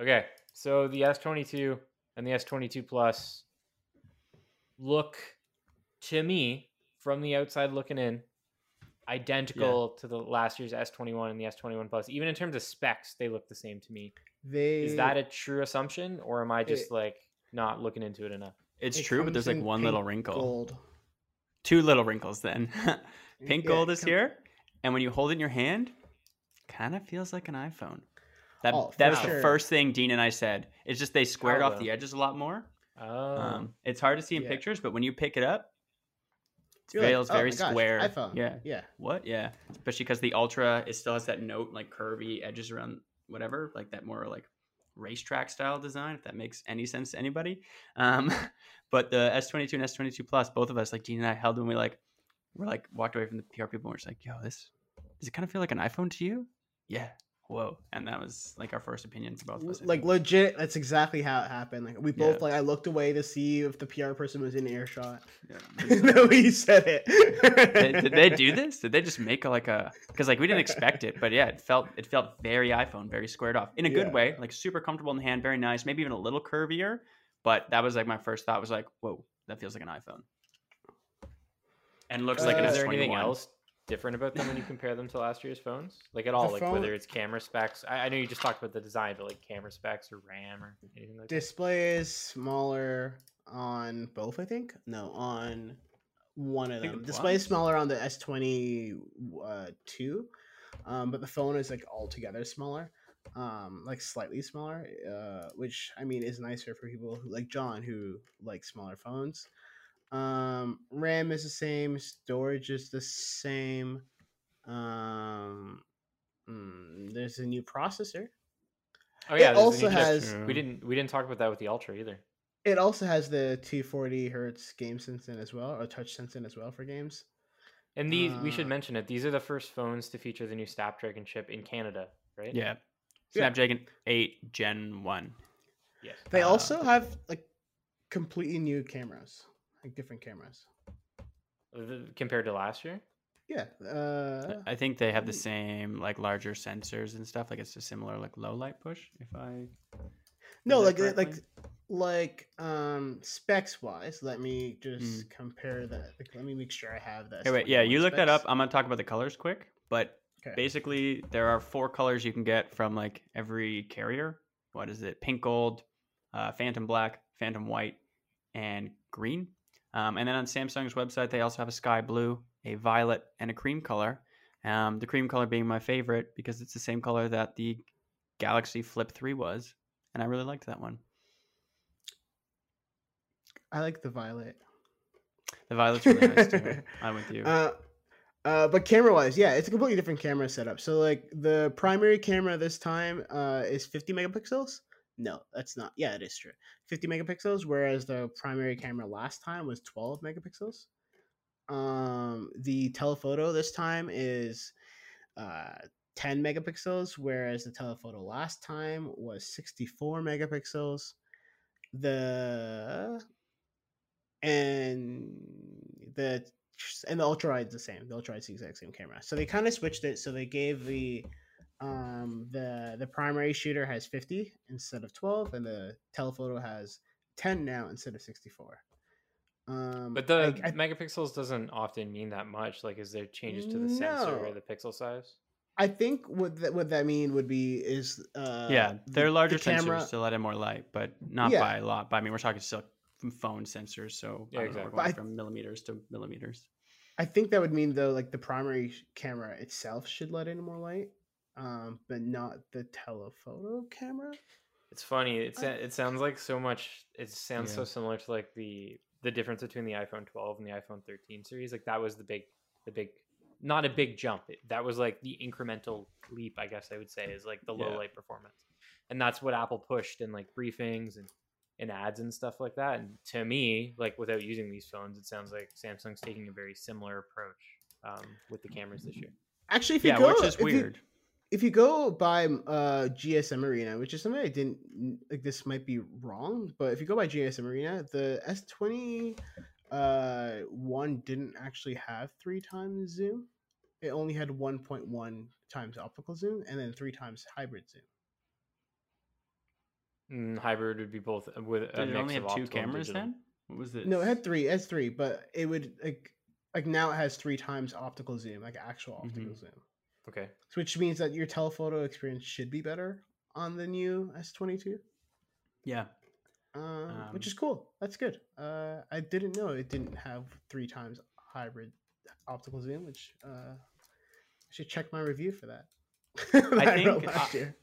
Okay, so the S twenty-two and the S twenty-two Plus look, to me, from the outside looking in, identical yeah. to the last year's S twenty-one and the S twenty-one Plus. Even in terms of specs, they look the same to me. They... Is that a true assumption, or am I just it... like not looking into it enough? It's it true, but there's like one little wrinkle. Gold. Two little wrinkles then. Pink yeah, gold is come... here, and when you hold it in your hand, kind of feels like an iPhone. That oh, that was sure. the first thing Dean and I said. It's just they squared oh, off the edges a lot more. Oh. Um, it's hard to see in yeah. pictures, but when you pick it up, it feels like, very oh square. Gosh, iPhone. Yeah. Yeah. What? Yeah. Especially because the Ultra, it still has that note, like curvy edges around whatever, like that more like racetrack style design, if that makes any sense to anybody. Um, but the S twenty-two and S twenty-two Plus, both of us, like Dean and I held them. We like, we're like walked away from the P R people and we're just like, yo, this, does it kind of feel like an iPhone to you? Yeah. Whoa. And that was like our first opinion for both of us. Like legit, that's exactly how it happened. Like we both yeah. like I looked away to see if the P R person was in earshot. Yeah, exactly. No, he said it. did, did they do this? Did they just make a, like a because like we didn't expect it, but yeah, it felt it felt very iPhone, very squared off in a good yeah. way, like super comfortable in the hand, very nice, maybe even a little curvier. But that was like my first thought was like, whoa, that feels like an iPhone. And looks uh, like an S twenty-one. Is there anything else different about them when you compare them to last year's phones, like at all the like phone, whether it's camera specs? I, I know you just talked about the design, but like camera specs or RAM or anything like display that. Display is smaller on both, I think. No, on one of them. The display is smaller on the S twenty-two, uh, um, but the phone is like altogether smaller, um, like slightly smaller, uh, which I mean is nicer for people who, like John, who like smaller phones. Um, RAM is the same, storage is the same. Um, mm, there's a new processor. Oh yeah, it also has. We didn't we didn't talk about that with the Ultra either. It also has the two hundred forty hertz game sense in as well, or touch sense in as well for games. And these uh, we should mention it. These are the first phones to feature the new Snapdragon chip in Canada, right? Yeah, yeah. Snapdragon eight Gen one. Yes. They uh, also have like completely new cameras. Like different cameras compared to last year. Yeah, uh, I think they have the same like larger sensors and stuff. Like it's a similar like low light push. If I no like correctly. like like um specs wise, let me just mm. compare that. Like, let me make sure I have that. Hey, wait, yeah, you look specs. that up. I'm gonna talk about the colors quick, but okay. basically there are four colors you can get from like every carrier. What is it? Pink gold, uh, phantom black, phantom white, and green. Um, and then on Samsung's website, they also have a sky blue, a violet, and a cream color. Um, the cream color being my favorite because it's the same color that the Galaxy Flip three was. And I really liked that one. I like the violet. The violet's really nice too. I'm with you. Uh, Uh, but camera-wise, yeah, it's a completely different camera setup. So, like, the primary camera this time uh, is fifty megapixels. No, that's not. Yeah, it is true. fifty megapixels, whereas the primary camera last time was twelve megapixels. Um, the telephoto this time is uh, ten megapixels, whereas the telephoto last time was sixty-four megapixels. The and the and the ultra wide is the same. The ultra wide is the exact same camera. So they kind of switched it. So they gave the um the the primary shooter has fifty instead of twelve, and the telephoto has ten now instead of sixty-four. Um, but the I, I, megapixels doesn't often mean that much. Like, is there changes to the no. sensor or the pixel size? I think what that what that mean would be is uh, yeah, they're larger the camera... sensors to let in more light, but not yeah. by a lot. But I mean, we're talking still from phone sensors, so yeah, I don't exactly. know, we're going from millimeters to millimeters. I think that would mean though, like the primary camera itself should let in more light, um, but not the telephoto camera. It's funny. It's I... it sounds like so much. It sounds yeah. so similar to like the. the difference between the iPhone twelve and the iPhone thirteen series. Like that was the big, the big, not a big jump. It, that was like the incremental leap, I guess I would say, is like the low yeah. light performance. And that's what Apple pushed in like briefings and, and ads and stuff like that. And to me, like without using these phones, it sounds like Samsung's taking a very similar approach um, with the cameras this year. Actually, if you yeah, go, which is if weird. You, if you go by uh, G S M Arena, which is something I didn't like, this might be wrong, but if you go by G S M Arena, the S twenty-one uh, didn't actually have three times zoom. It only had one point one times optical zoom and then three times hybrid zoom. Mm, hybrid would be both with a Did mix it only of have two cameras then? What was this? No, it had three. It has three, but it would like like now it has three times optical zoom, like actual optical mm-hmm. zoom. Okay. Which means that your telephoto experience should be better on the new S twenty-two. Yeah. Um, um, which is cool. That's good. Uh, I didn't know it didn't have three times hybrid optical zoom, which uh, I should check my review for that. that I, I think last year.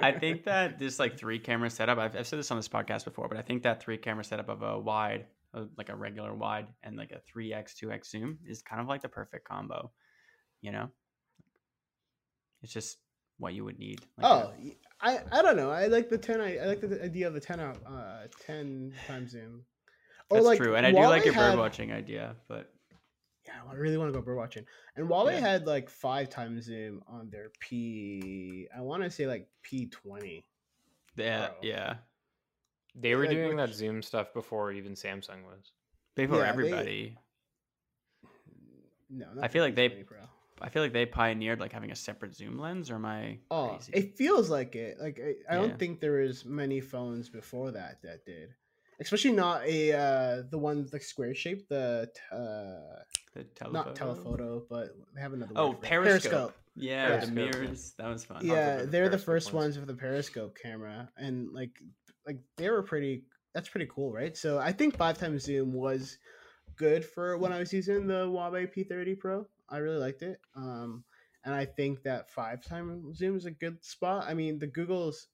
I think that this like three camera setup, I've, I've said this on this podcast before, but I think that three camera setup of a wide, of like a regular wide and like a three X, two X zoom is kind of like the perfect combo, you know? It's just what you would need. Like oh, a, I, I don't know. I like the ten. I, I like the idea of the ten out uh, ten times zoom. That's like, true, and I do like your had, bird watching idea, but yeah, I really want to go bird watching. And while yeah. they had like five times zoom on their P, I want to say like P twenty. Yeah, yeah. They were like, doing which, that zoom stuff before even Samsung was. Before yeah, everybody. They, no, not I feel like they. Pro. I feel like they pioneered like having a separate zoom lens, or am I oh, crazy? It feels like it. Like I, I yeah. don't think there was many phones before that that did, especially not a uh, the one like square shape, the uh, the telephoto. Not telephoto, but they have another. Oh, periscope. periscope. Yeah, periscope. The mirrors. That was fun. Yeah, they're the, the first ones. ones with the periscope camera, and like like they were pretty. That's pretty cool, right? So I think five times zoom was good for when I was using the Huawei P thirty Pro. I really liked it, um, and I think that five time zoom is a good spot. I mean, the Google's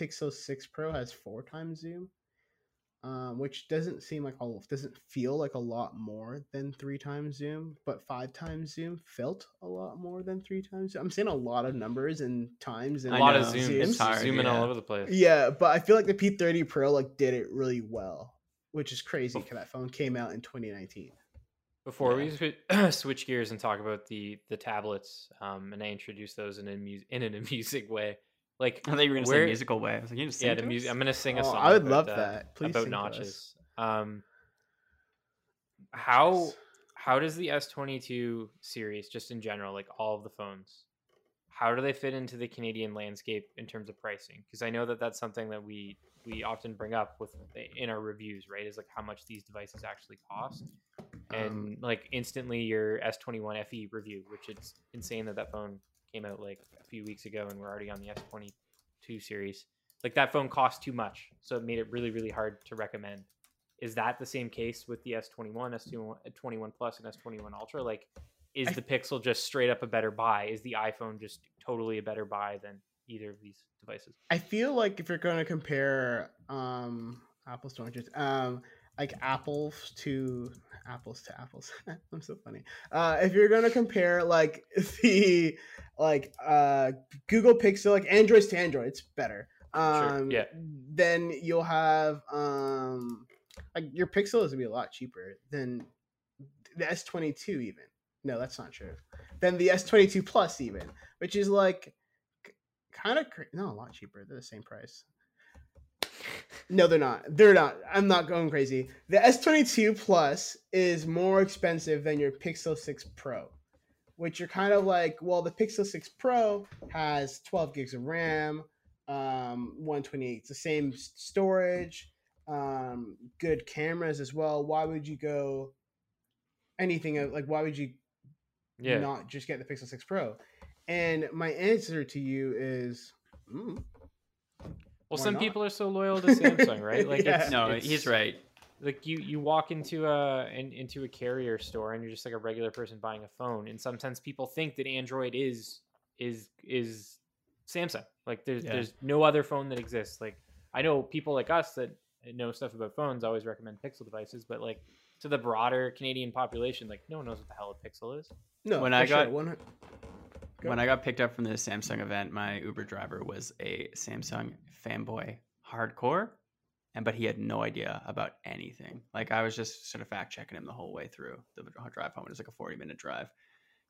Pixel six Pro has four times zoom, um, which doesn't seem like all doesn't feel like a lot more than three times zoom, but five times zoom felt a lot more than three times. I'm saying a lot of numbers and times and a lot of zoom. It's hard, zooming yeah. all over the place. Yeah, but I feel like the P thirty Pro like did it really well, which is crazy because that phone came out in twenty nineteen. Before yeah. we switch gears and talk about the the tablets, um, and I introduced those in a mu- in an amusing way, like I thought you were gonna say a musical way. I was like, you just sing yeah, the music. I'm gonna sing a song. Oh, I would about, love that. Please about sing notches. Um, how how does the S twenty-two series, just in general, like all of the phones, how do they fit into the Canadian landscape in terms of pricing? Because I know that that's something that we we often bring up with in our reviews, right? Is like how much these devices actually cost. And um, like instantly your S twenty-one F E review, which it's insane that that phone came out like a few weeks ago and we're already on the S twenty-two series. Like that phone cost too much, so it made it really, really hard to recommend. Is that the same case with the S twenty-one, S twenty-one Plus and S twenty-one Ultra? Like, is I, the Pixel just straight up a better buy? Is the iPhone just totally a better buy than either of these devices? I feel like if you're going to compare um, apples to oranges, um, like apples to apples to apples. I'm so funny. Uh, if you're gonna compare like the like uh, Google Pixel, like Androids to Android, it's better. Um, sure. Yeah. Then you'll have um, like your Pixel is gonna be a lot cheaper than the S twenty-two even. No, that's not true. Then the S twenty-two Plus even, which is like kind of cr- no, a lot cheaper. They're the same price. No, they're not. They're not. I'm not going crazy. The S twenty-two Plus is more expensive than your Pixel six Pro, which you're kind of like, well, the Pixel six Pro has twelve gigs of RAM, um, one twenty-eight. It's the same storage, um, good cameras as well. Why would you go anything like, why would you yeah. not just get the Pixel six Pro? And my answer to you is, mm, well, Why some not? people are so loyal to Samsung, right? Like, yeah. it's, no, it's, he's right. Like you, you walk into a in, into a carrier store and you're just like a regular person buying a phone. And sometimes people think that Android is is is Samsung. Like there's yeah. there's no other phone that exists. Like I know people like us that know stuff about phones always recommend Pixel devices, but like to the broader Canadian population, like no one knows what the hell a Pixel is. No, when I got one. Go when ahead. I got picked up from the Samsung event, my Uber driver was a Samsung fanboy hardcore, and but he had no idea about anything. Like I was just sort of fact checking him the whole way through the drive home. It was like a forty minute drive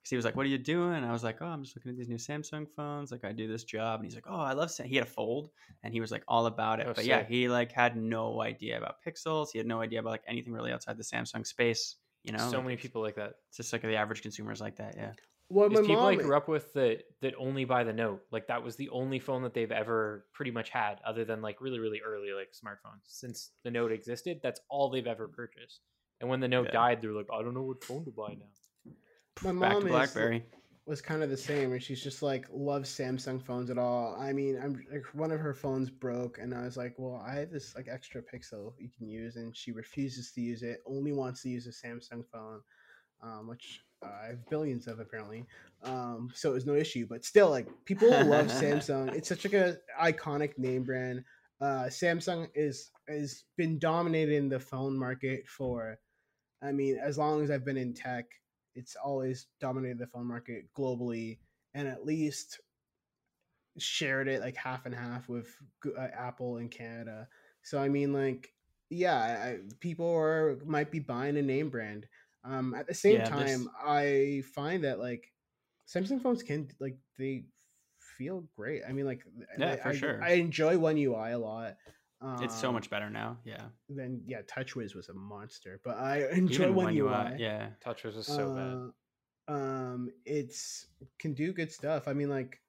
because he was like, "What are you doing?" And I was like, "Oh, I'm just looking at these new Samsung phones. Like I do this job." And he's like, "Oh, I love Samsung." He had a Fold, and he was like all about it. Oh, but sick. yeah, he like had no idea about Pixels. He had no idea about like anything really outside the Samsung space. You know, so like, many people like that. It's just like the average consumer is like that. Yeah. Well, my people mom... I grew up with that that only buy the Note. Like that was the only phone that they've ever pretty much had, other than like really, really early like smartphones. Since the Note existed, that's all they've ever purchased. And when the Note yeah. died, they were like, I don't know what phone to buy now. My Back mom to BlackBerry. Is, was kind of the same, where she's just like loves Samsung phones at all. I mean, I'm like, one of her phones broke, and I was like, well, I have this like extra Pixel you can use, and she refuses to use it. Only wants to use a Samsung phone, um, which. Uh, I have billions of apparently, um, so it was no issue. But still, like people love Samsung. It's such like a iconic name brand. Uh, Samsung is has been dominating the phone market for, I mean, as long as I've been in tech, it's always dominated the phone market globally, and at least shared it like half and half with uh, Apple in Canada. So I mean, like, yeah, I, people are might be buying a name brand. Um, at the same yeah, time, this... I find that like Samsung phones can like they feel great. I mean, like yeah, I, for I, sure. I enjoy One U I a lot. Um, it's so much better now. Yeah. Then yeah, TouchWiz was a monster, but I enjoy One, One U I. U I. Yeah, TouchWiz was so uh, bad. Um, it's can do good stuff. I mean, like,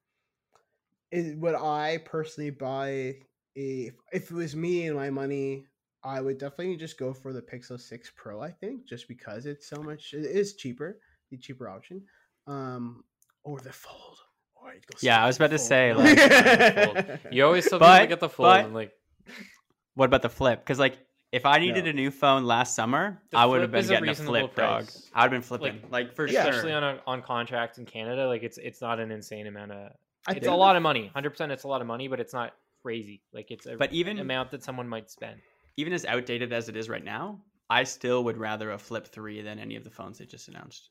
it, would I personally buy a if it was me and my money? I would definitely just go for the Pixel six Pro, I think, just because it's so much, it is cheaper, the cheaper option. Um, or the Fold. Or I'd go yeah, I was about to say, like, the Fold. You always something but, to get the Fold. But, and like, what about the Flip? Because, like, if I needed no. a new phone last summer, the I would have been getting a, a Flip, price. dog. I would have been flipping, like, like for yeah. sure. Especially on, a, on contract in Canada, like, it's it's not an insane amount of, I it's a lot of money. one hundred percent it's a lot of money, but it's not crazy. Like, it's a, but even, an amount that someone might spend. Even as outdated as it is right now, I still would rather a Flip three than any of the phones they just announced.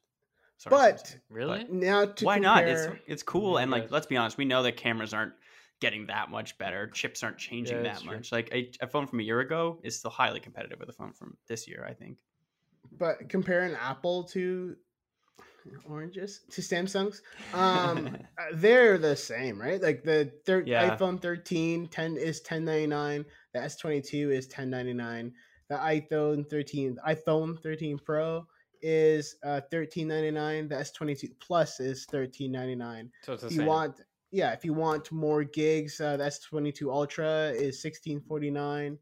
Sorry, but really, but now to why compare... not? It's it's cool, yeah, and like, let's be honest, we know that cameras aren't getting that much better, chips aren't changing yeah, that true. much. Like a, a phone from a year ago is still highly competitive with a phone from this year, I think. But comparing Apple to oranges to Samsung's, um, they're the same, right? Like the thir- yeah. iPhone thirteen ten is ten ninety-nine. The S twenty-two is ten ninety-nine. The iPhone thirteen, iPhone thirteen Pro is uh, thirteen ninety-nine. The S twenty-two Plus is thirteen ninety-nine. So it's the if you same. want, yeah, if you want more gigs, uh, the S twenty-two Ultra is sixteen forty-nine.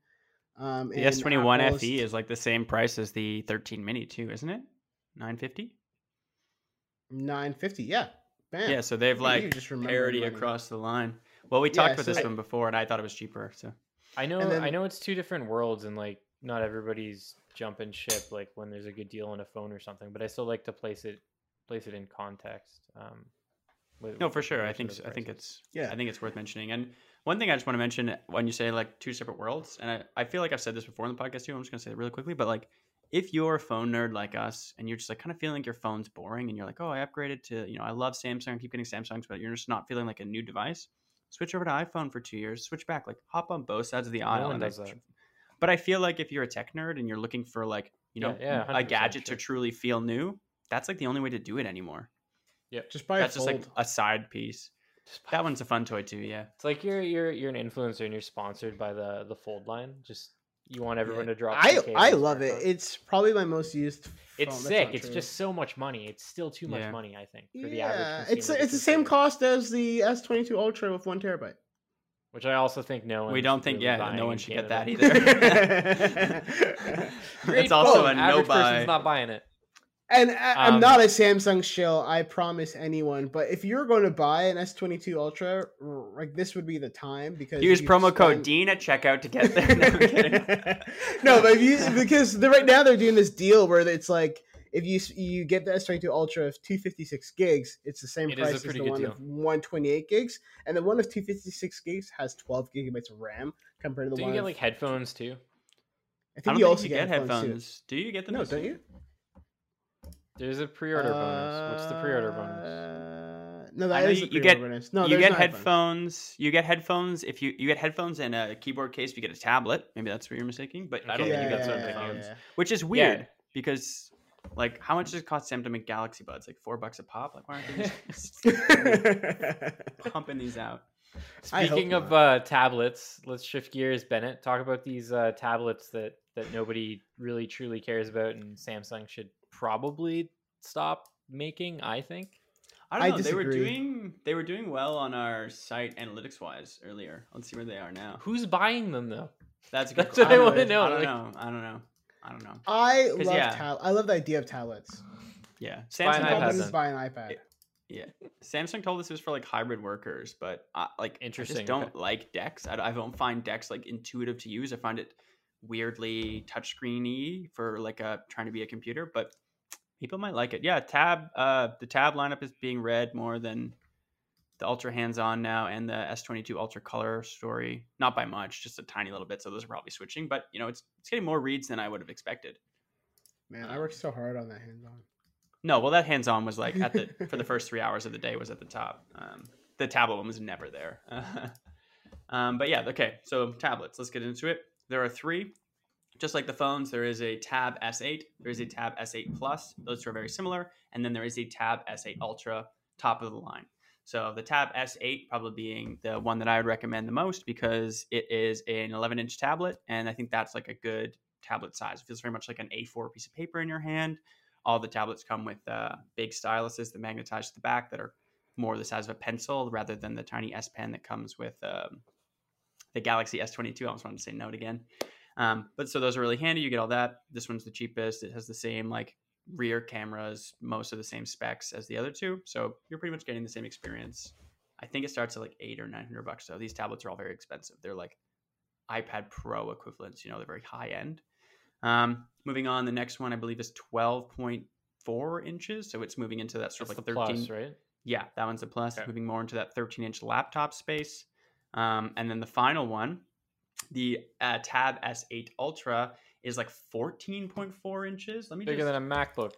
Um, the S twenty-one Apple's F E is like the same price as the thirteen Mini too, isn't it? nine fifty. nine fifty, yeah. Bam. Yeah, so they've like parity across the line. Well, we talked yeah, about so this I, one before, and I thought it was cheaper, so. I know then, I know it's two different worlds and like not everybody's jumping ship like when there's a good deal on a phone or something, but I still like to place it place it in context. Um, with, no, for sure. I think I think it's yeah. I think it's worth mentioning. And One thing I just want to mention when you say like two separate worlds, and I, I feel like I've said this before in the podcast too, I'm just going to say it really quickly, but like if you're a phone nerd like us and you're just like kind of feeling like your phone's boring and you're like, oh, I upgraded to, you know, I love Samsung, I keep getting Samsungs, but you're just not feeling like a new device, switch over to iPhone for two years, switch back, like hop on both sides of the aisle. No one does that. But I feel like if you're a tech nerd and you're looking for like, you know, yeah, yeah, a gadget sure. to truly feel new, that's like the only way to do it anymore. Yeah, just buy that's a Fold. That's just like a side piece. That one's a fun toy too, yeah. It's like you're you're you're an influencer and you're sponsored by the the Fold line. Just you want everyone yeah. to drop. I I love it. Phone. It's probably my most used. It's phone. Sick. It's true. Just so much money. It's still too much yeah. money, I think, for yeah. the average consumer. It's it's the same cost as the S twenty-two Ultra with one terabyte. Which I also think no one. We don't think yeah, no one should Canada. Get that either. It's also phone. A no average buy. Person's not buying it. And I, I'm um, not a Samsung shill, I promise anyone. But if you're going to buy an S twenty-two Ultra, like this would be the time because use promo spend... code Dean at checkout to get there. No, I'm kidding. No, but if you, because right now they're doing this deal where it's like if you you get the S twenty-two Ultra of two fifty-six gigs, it's the same it price as the one deal. Of one twenty-eight gigs, and the one of two fifty-six gigs has twelve gigabytes of RAM compared to the do one. Do you get like headphones too? I think I don't you think also you get, get headphones. Too. Do you get them? No, don't you? There's a pre-order uh, bonus. What's the pre-order bonus? No, that is you, the pre-order you get, bonus. No, you get no headphones. headphones. You get headphones. If you, you get headphones and a keyboard case, you get a tablet. Maybe that's what you're mistaking, but okay. I don't yeah, think you yeah, get yeah, headphones, yeah, yeah. which is weird yeah. because, like, how much does it cost Sam to make Galaxy Buds? Like four bucks a pop. Like, why aren't they just pumping these out? Speaking of uh, tablets, let's shift gears, Bennett. Talk about these uh, tablets that that nobody really truly cares about, and Samsung should. Probably stop making. I think I don't know. I they were doing they were doing well on our site analytics wise earlier. Let's see where they are now. Who's buying them though? That's a good that's what I, I want to know. I don't like... know. I don't know. I don't know. I love yeah. tab- I love the idea of tablets. Yeah, Samsung told us to buy an iPad. It, yeah, Samsung told us it was for like hybrid workers, but I, like interesting. I just don't okay. like decks. I, I don't find decks like intuitive to use. I find it weirdly touchscreeny for like a trying to be a computer, but. People might like it. Yeah, tab. Uh, the tab lineup is being read more than the Ultra hands-on now and the S twenty-two Ultra Color story. Not by much, just a tiny little bit. So those are probably switching. But, you know, it's it's getting more reads than I would have expected. Man, I worked so hard on that hands-on. No, well, that hands-on was like at the for the first three hours of the day was at the top. Um, the tablet one was never there. um, but, yeah, okay. So tablets. Let's get into it. There are three. Just like the phones, there is a Tab S eight, there is a Tab S eight Plus. Those two are very similar. And then there is a Tab S eight Ultra, top of the line. So the Tab S eight probably being the one that I would recommend the most because it is an eleven-inch tablet. And I think that's like a good tablet size. It feels very much like an A four piece of paper in your hand. All the tablets come with uh, big styluses that magnetize to the back that are more the size of a pencil rather than the tiny S Pen that comes with um, the Galaxy S twenty-two. I almost wanted to say Note again. Um, but so those are really handy. You get all that. This one's the cheapest. It has the same like rear cameras, most of the same specs as the other two. So you're pretty much getting the same experience. I think it starts at like eight or nine hundred bucks. So these tablets are all very expensive. They're like iPad Pro equivalents. You know, they're very high end. Um, moving on, the next one I believe is twelve point four inches. So it's moving into that sort of like thirteen. Plus, right? Yeah, that one's a plus. Okay. Moving more into that thirteen-inch laptop space. Um, and then the final one. The uh, Tab S eight Ultra is like fourteen point four inches. Let me bigger just... than a MacBook.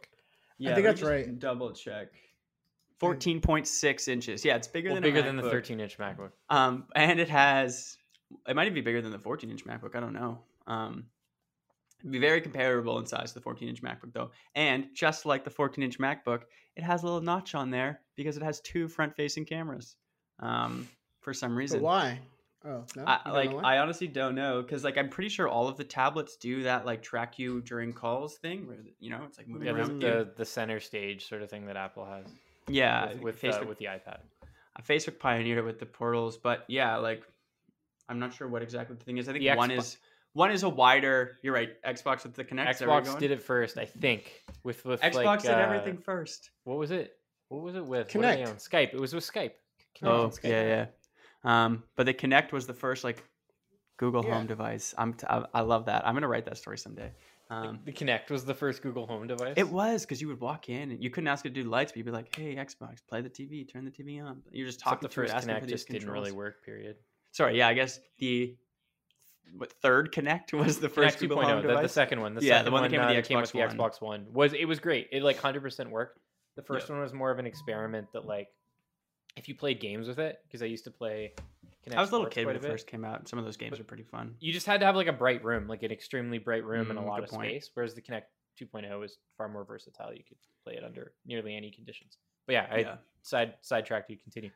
Yeah, I think that's right. Double check. fourteen point six inches. Yeah, it's bigger well, than bigger a than the thirteen-inch MacBook. Um, and it has. It might even be bigger than the fourteen-inch MacBook. I don't know. Um, it'd be very comparable in size to the fourteen-inch MacBook though. And just like the fourteen-inch MacBook, it has a little notch on there because it has two front-facing cameras. Um, for some reason. But why? Oh, no? I, like I honestly don't know because like I'm pretty sure all of the tablets do that like track you during calls thing where you know it's like moving yeah, around the, the center stage sort of thing that Apple has yeah with with, Facebook, uh, with the iPad. Facebook pioneered it with the portals, but yeah, like I'm not sure what exactly the thing is. I think the one Xbox. is one is a wider. You're right, Xbox with the Kinect. Xbox did it first, I think. With with Xbox like, did uh, everything first. What was it? What was it with Kinect? On? Skype. It was with Skype. Kinect oh Skype. yeah yeah. Um, but the Kinect was the first like Google yeah. Home device. I'm t- I, I love that. I'm gonna write that story someday. Um, the, the Kinect was the first Google Home device. It was because you would walk in and you couldn't ask it to do lights, but you'd be like, "Hey Xbox, play the T V, turn the T V on." You're just talking to it, asking for these controls. The first Kinect just didn't really work. Period. sorry, yeah, I guess the what third Kinect was the first Kinect two point oh, the, the second one. The yeah, second the one that came, one, with, the uh, came with the Xbox One. Was it was great. It like one hundred percent worked. The first yeah. one was more of an experiment that like, if you played games with it, because I used to play Kinect. I was a little kid when it first came out. Some of those games but were pretty fun. You just had to have like a bright room, like an extremely bright room mm, and a lot of point. space. Whereas the Kinect two point oh is far more versatile. You could play it under nearly any conditions. But yeah, I yeah. side sidetracked you. Continue.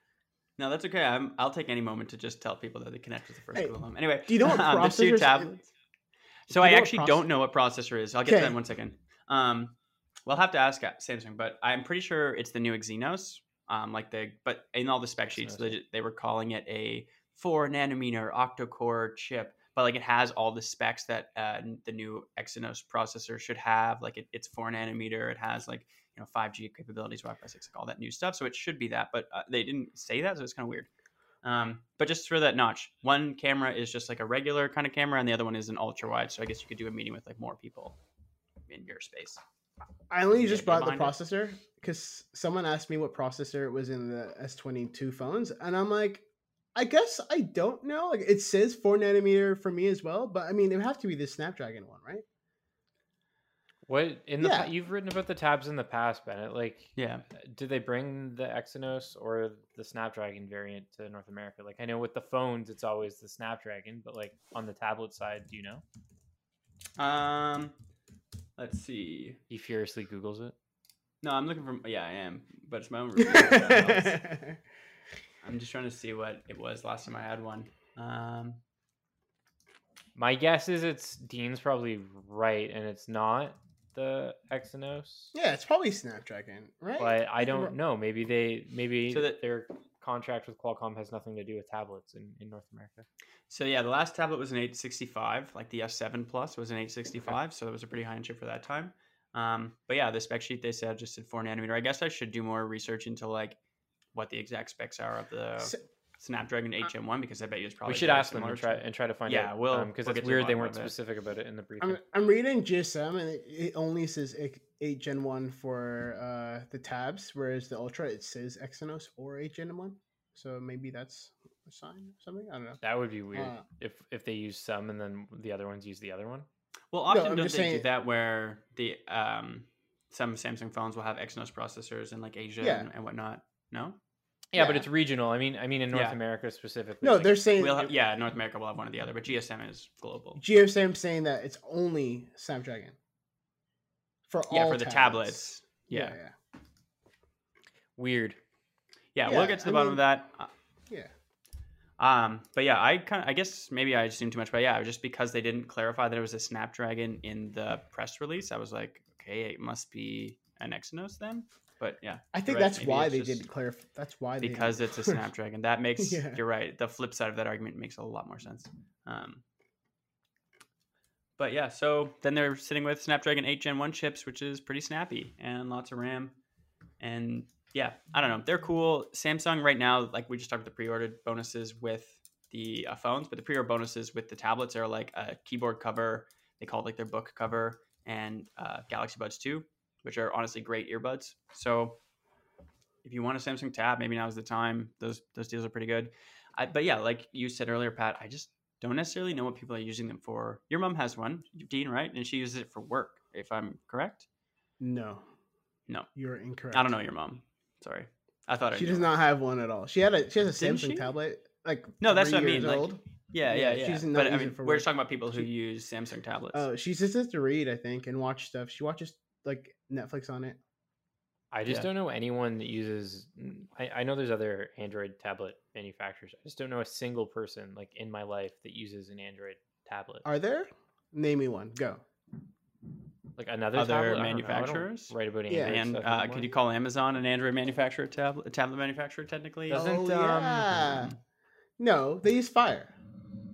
No, that's okay. I'm, I'll take any moment to just tell people that the Kinect was the first hey, Google Home. Anyway, do you know what um, processor two tablets. So do I actually don't know what processor is. I'll get okay. to that in one second. Um, we'll have to ask Samsung, but I'm pretty sure it's the new Exynos. Um, like the but in all the spec sheets, they, they were calling it a four nanometer octa-core chip, but like it has all the specs that uh, the new Exynos processor should have. Like it, it's four nanometer, it has like you know five G capabilities, Wi-Fi six, like all that new stuff. So it should be that, but uh, they didn't say that, so it's kind of weird. Um, but just for that notch, one camera is just like a regular kind of camera, and the other one is an ultra wide. So I guess you could do a meeting with like more people in your space. I only just bought the processor because someone asked me what processor was in the S twenty-two phones, and I'm like, I guess I don't know. Like, it says four nanometer for me as well, but I mean, it would have to be the Snapdragon one, right? What in the yeah. you've written about the tabs in the past, Bennett? Like, yeah, did they bring the Exynos or the Snapdragon variant to North America? Like, I know with the phones, it's always the Snapdragon, but like on the tablet side, do you know? Um. Let's see. He furiously Googles it. No, I'm looking for... Yeah, I am. But it's my own review. I'm just trying to see what it was last time I had one. Um, my guess is it's... Dean's probably right, and it's not the Exynos. Yeah, it's probably Snapdragon, right? But I don't know. Maybe they... Maybe so that their contract with Qualcomm has nothing to do with tablets in, in North America. So yeah, the last tablet was an eight sixty-five, like the S seven Plus was an eight sixty-five, okay. so that was a pretty high-end chip for that time. Um, but yeah, the spec sheet they said just said four nanometer. I guess I should do more research into like what the exact specs are of the so, Snapdragon H M one, because I bet you it's probably we should ask them and try and try to find yeah, out. Yeah, we'll because um, we'll it's weird they weren't specific about it in the briefing. I'm, I'm reading G S M and it, it only says eight Gen one for uh, the tabs, whereas the Ultra it says Exynos or eight Gen one. So maybe that's a sign or something. I don't know. That would be weird uh, if if they use some and then the other ones use the other one. Well, often no, don't they saying... do that where the um some Samsung phones will have Exynos processors in like Asia yeah. and, and whatnot? No. Yeah, yeah, but it's regional. I mean, I mean in North yeah. America specifically. No, like, they're saying we'll have, yeah, North America will have one or the other, but G S M is global. G S M saying that it's only Snapdragon for all yeah for the tablets. tablets. Yeah. yeah, yeah. Weird. Yeah, yeah, we'll get to the I bottom mean, of that. Yeah. Um, but yeah, I kind of, I guess maybe I assumed too much, but yeah, just because they didn't clarify that it was a Snapdragon in the press release, I was like, okay, it must be an Exynos then. But yeah, I think right, that's why they didn't clarify. That's why they because didn't. It's a Snapdragon. That makes yeah. you're right. The flip side of that argument makes a lot more sense. Um, but yeah, so then they're sitting with Snapdragon eight Gen one chips, which is pretty snappy and lots of RAM and. Yeah, I don't know. They're cool. Samsung right now, like we just talked about the pre-order bonuses with the uh, phones, but the pre-order bonuses with the tablets are like a keyboard cover. They call it like their book cover and uh, Galaxy Buds two, which are honestly great earbuds. So if you want a Samsung tab, maybe now's the time. Those those deals are pretty good. I, but yeah, like you said earlier, Pat, I just don't necessarily know what people are using them for. Your mom has one, Dean, right? And she uses it for work, if I'm correct? No. No. You're incorrect. I don't know your mom. Sorry, I thought she I does not have one at all. She had a she has a Samsung tablet. Like no, that's what I mean. Like, yeah, yeah, yeah. She's not but I mean, we're just talking about people who she, use Samsung tablets. Oh, she uses it to read, I think, and watch stuff. She watches like Netflix on it. I just yeah. don't know anyone that uses. I, I know there's other Android tablet manufacturers. I just don't know a single person like in my life that uses an Android tablet. Are there? Name me one. Go. Like another other tablet? manufacturers, I don't know. I don't write about Android yeah. and uh, could you call Amazon an Android manufacturer tablet tablet manufacturer technically? Doesn't oh, yeah. um, no, they use Fire.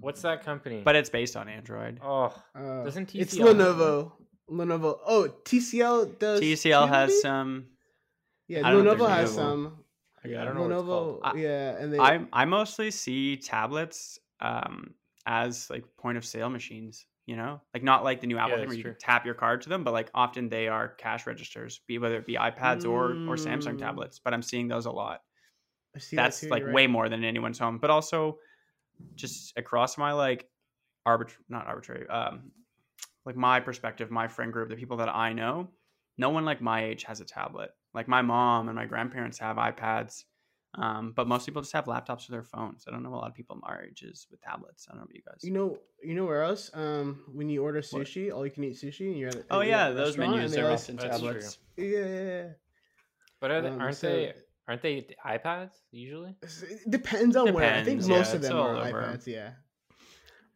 What's that company? But it's based on Android. Oh, uh, doesn't T C L? It's Lenovo. Lenovo. Oh, T C L does. T C L has maybe? some. Yeah, Lenovo has Lenovo. some. I, yeah, I don't know. Lenovo. What it's yeah, and they. I I mostly see tablets um, as like point of sale machines. You know, like not like the new Apple yeah, thing where you true. tap your card to them, but like often they are cash registers, be whether it be iPads mm. or or Samsung tablets. But I'm seeing those a lot. I see that's that too, like way right. more than anyone's home. But also, just across my like arbitra- not arbitrary, um, like my perspective, my friend group, the people that I know, no one like my age has a tablet. Like my mom and my grandparents have iPads, um, but most people just have laptops or their phones. I don't know a lot of people my age is with tablets. I don't know about you guys. You know, you know where else? Um, when you order sushi, all you can eat sushi, and you're at a, oh yeah, those menus are often tablets. Yeah, yeah, yeah. But are they, um, aren't so, they aren't they iPads usually? It depends on depends, where. I think most yeah, of them are iPads. Yeah.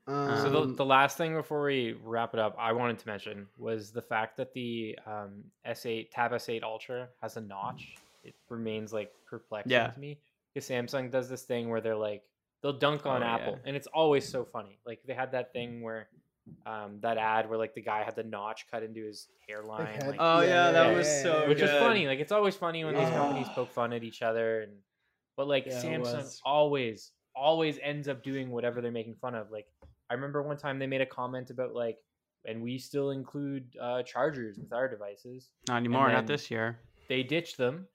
Um, so the, the last thing before we wrap it up, I wanted to mention was the fact that the um, S eight Tab S eight Ultra has a notch. It remains like perplexing yeah. to me because Samsung does this thing where they're like they'll dunk on oh, Apple, yeah. and it's always so funny. Like they had that thing where um, that ad where like the guy had the notch cut into his hairline. Like, oh yeah, yeah that yeah, was yeah, so yeah, which good. Is funny. Like it's always funny when yeah. these companies poke fun at each other, and but like yeah, Samsung always always ends up doing whatever they're making fun of. Like. I remember one time they made a comment about like, and we still include uh, chargers with our devices. Not anymore, not this year. They ditched them.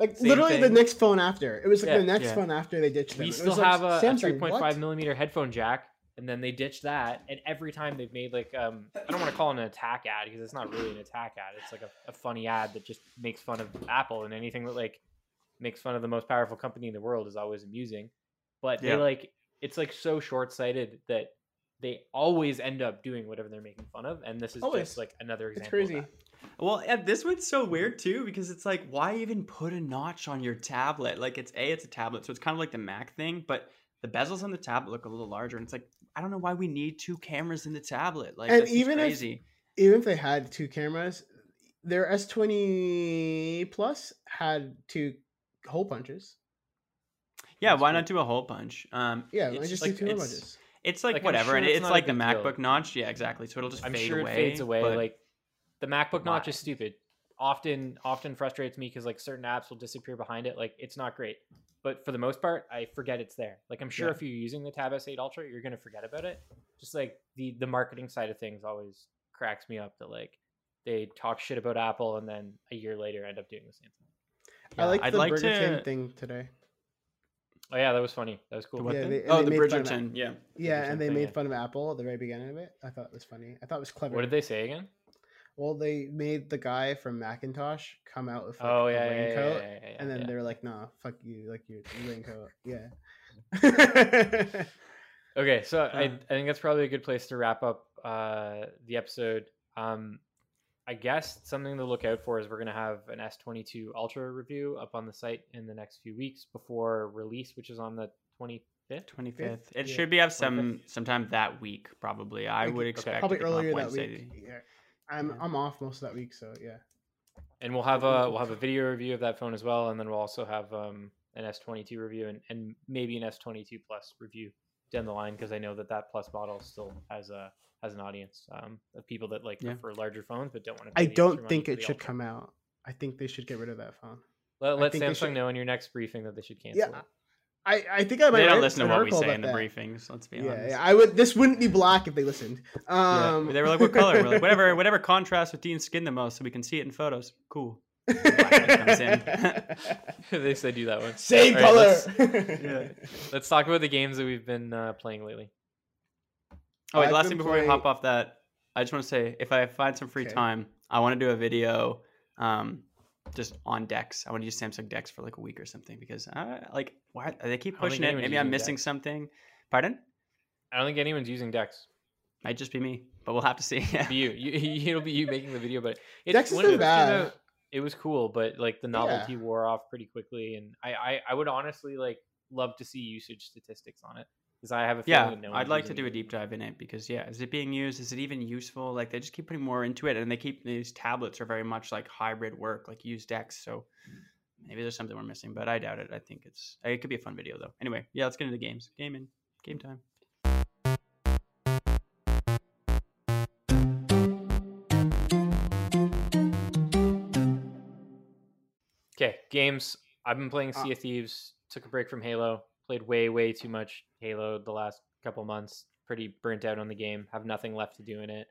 Like Same literally thing. The next phone after. It was like yeah, the next yeah. phone after they ditched them. We it still was have like, a, a three point five millimeter headphone jack, and then they ditched that. And every time they've made like, um, I don't want to call it an attack ad because it's not really an attack ad. It's like a, a funny ad that just makes fun of Apple, and anything that like makes fun of the most powerful company in the world is always amusing. But yeah. they like, it's like so short-sighted that they always end up doing whatever they're making fun of, and this is always. Just like another example. It's crazy. Of that. Well, and this one's so weird too because it's like, why even put a notch on your tablet? Like, it's a it's a tablet, so it's kind of like the Mac thing, but the bezels on the tablet look a little larger, and it's like, I don't know why we need two cameras in the tablet. Like, and even crazy. If even if they had two cameras, their S twenty Plus had two hole punches. Yeah, That's why cool. not do a hole punch? Um, yeah, it's just like, do two hole punches. It's like, like whatever, sure and it's, it's like the MacBook deal. Notch. Yeah, exactly. So it'll just I'm fade sure away. I'm sure it fades away. Like the MacBook why? Notch is stupid. Often, often frustrates me because like certain apps will disappear behind it. Like it's not great. But for the most part, I forget it's there. Like I'm sure yeah. if you're using the Tab S eight Ultra, you're gonna forget about it. Just like the the marketing side of things always cracks me up. That like they talk shit about Apple and then a year later end up doing the same thing. Yeah, I like I'd the like Burger King to... thing today. Oh yeah, that was funny. That was cool. Yeah, they, oh, the Bridgerton. Yeah. Yeah, Bridgerton and they thing, made yeah. fun of Apple at the very beginning of it. I thought it was funny. I thought it was clever. What did they say again? Well, they made the guy from Macintosh come out with like, oh, yeah, a raincoat, yeah, yeah, yeah, yeah, and then yeah. they were like, "Nah, fuck you, like your raincoat." Yeah. Okay, so um, I, I think that's probably a good place to wrap up uh, the episode. Um, I guess something to look out for is we're going to have an S twenty-two Ultra review up on the site in the next few weeks before release, which is on the twenty-fifth. twenty-fifth. It yeah. should be up some twenty-fifth. Sometime that week, probably. I okay. would expect probably earlier that Wednesday. Week. Yeah. I'm yeah. I'm off most of that week, so yeah. And we'll have a we'll have a video review of that phone as well, and then we'll also have um, an S twenty-two review and, and maybe an S twenty-two Plus review down the line because I know that that Plus model still has a. As an audience um, of people that like yeah. prefer larger phones but don't want to. I don't think it should Ultra. Come out. I think they should get rid of that phone. Let, let Samsung should... know in your next briefing that they should cancel. Yeah, it. I, I think I might. They don't listen to what we say in the that. briefings. Let's be yeah, honest. Yeah, I would. This wouldn't be black if they listened. Um, yeah. They were like, "What color?" We're like, "Whatever, whatever contrasts with Dean's skin the most, so we can see it in photos." Cool. Comes in. They said do that one. Same All color. Right, let's, yeah. let's talk about the games that we've been uh, playing lately. Oh, wait, last thing before playing... we hop off that, I just want to say, if I find some free okay. time, I want to do a video um, just on Dex. I want to use Samsung Dex for like a week or something because I, like, why they keep pushing it. Maybe I'm missing Dex. Something. Pardon? I don't think anyone's using Dex. Might just be me, but we'll have to see. It'll be you. you. It'll be you making the video, but it's, Dex isn't bad. You know, it was cool, but like the novelty yeah. wore off pretty quickly, and I, I, I would honestly like love to see usage statistics on it. I have a feeling yeah, no I'd like to do it. A deep dive in it because yeah, is it being used? Is it even useful? Like they just keep putting more into it, and they keep these tablets are very much like hybrid work, like use Dex. So maybe there's something we're missing, but I doubt it. I think it's it could be a fun video though. Anyway, yeah, let's get into the games. Game in, game time. Okay, games. I've been playing Sea of Thieves. Took a break from Halo. Played way, way too much Halo the last couple months. Pretty burnt out on the game. Have nothing left to do in it.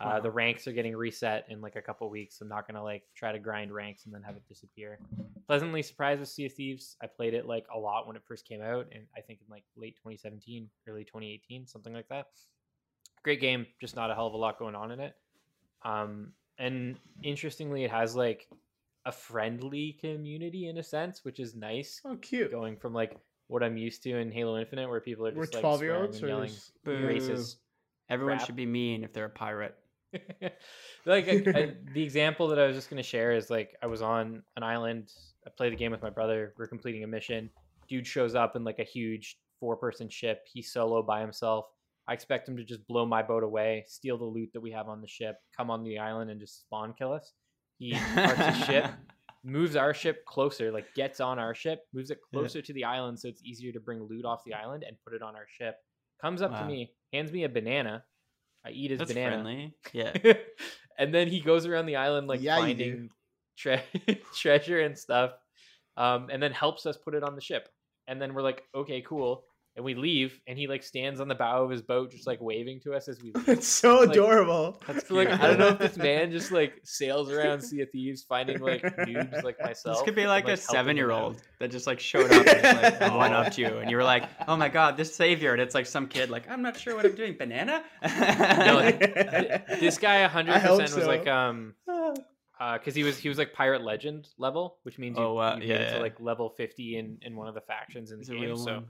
Uh, the ranks are getting reset in like a couple weeks. I'm not going to like try to grind ranks and then have it disappear. Pleasantly surprised with Sea of Thieves. I played it like a lot when it first came out, and I think in like late twenty seventeen, early twenty eighteen, something like that. Great game, just not a hell of a lot going on in it. Um, and interestingly, it has like a friendly community in a sense, which is nice. Oh, cute. Going from like what I'm used to in Halo Infinite, where people are just We're like swearing and yelling just... racist. Everyone crap. Should be mean if they're a pirate. like I, I, the example that I was just going to share is like I was on an island. I played the game with my brother. We're completing a mission. Dude shows up in like a huge four-person ship. He's solo by himself. I expect him to just blow my boat away, steal the loot that we have on the ship, come on the island and just spawn kill us. He parks his ship, moves our ship closer, like gets on our ship, moves it closer yeah. to the island so it's easier to bring loot off the island and put it on our ship. Comes up wow. to me, hands me a banana. I eat his That's banana. Friendly. Yeah. And then he goes around the island like yeah, finding tre- treasure and stuff. Um, and then helps us put it on the ship. And then we're like, okay, cool. And we leave, and he like stands on the bow of his boat, just like waving to us as we leave. It's so like, adorable. That's so, like I don't know if this man just like sails around Sea of Thieves, finding like noobs like myself. This could be like, and, like a seven-year-old that just like showed up and just, like went up to you, and you were like, "Oh my god, this savior!" And it's like some kid like, "I'm not sure what I'm doing, banana." No, like, th- this guy a hundred percent was like um. Because uh, he was he was like pirate legend level, which means you, oh, uh, you yeah, get yeah. to like level fifty in, in one of the factions in the game. So. One.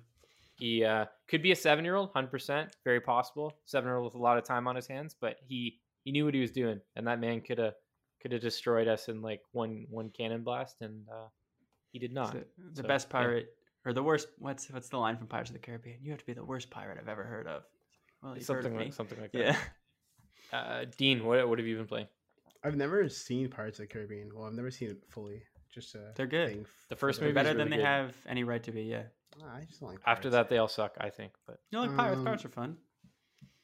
He uh, could be a seven-year-old, one hundred percent, very possible. Seven-year-old with a lot of time on his hands, but he, he knew what he was doing, and that man could have could have destroyed us in like one one cannon blast, and uh, he did not. So, the so, best pirate, yeah. or the worst? What's what's the line from Pirates of the Caribbean? You have to be the worst pirate I've ever heard of. Well, you've something heard of like me. Something like that. Yeah. Uh, Dean, what what have you been playing? I've never seen Pirates of the Caribbean. Well, I've never seen it fully. Just a they're good. Thing. The first movie better really than good. They have any right to be. Yeah. I just like after that they all suck, I think. But you know, like pirates, um, pirates are fun.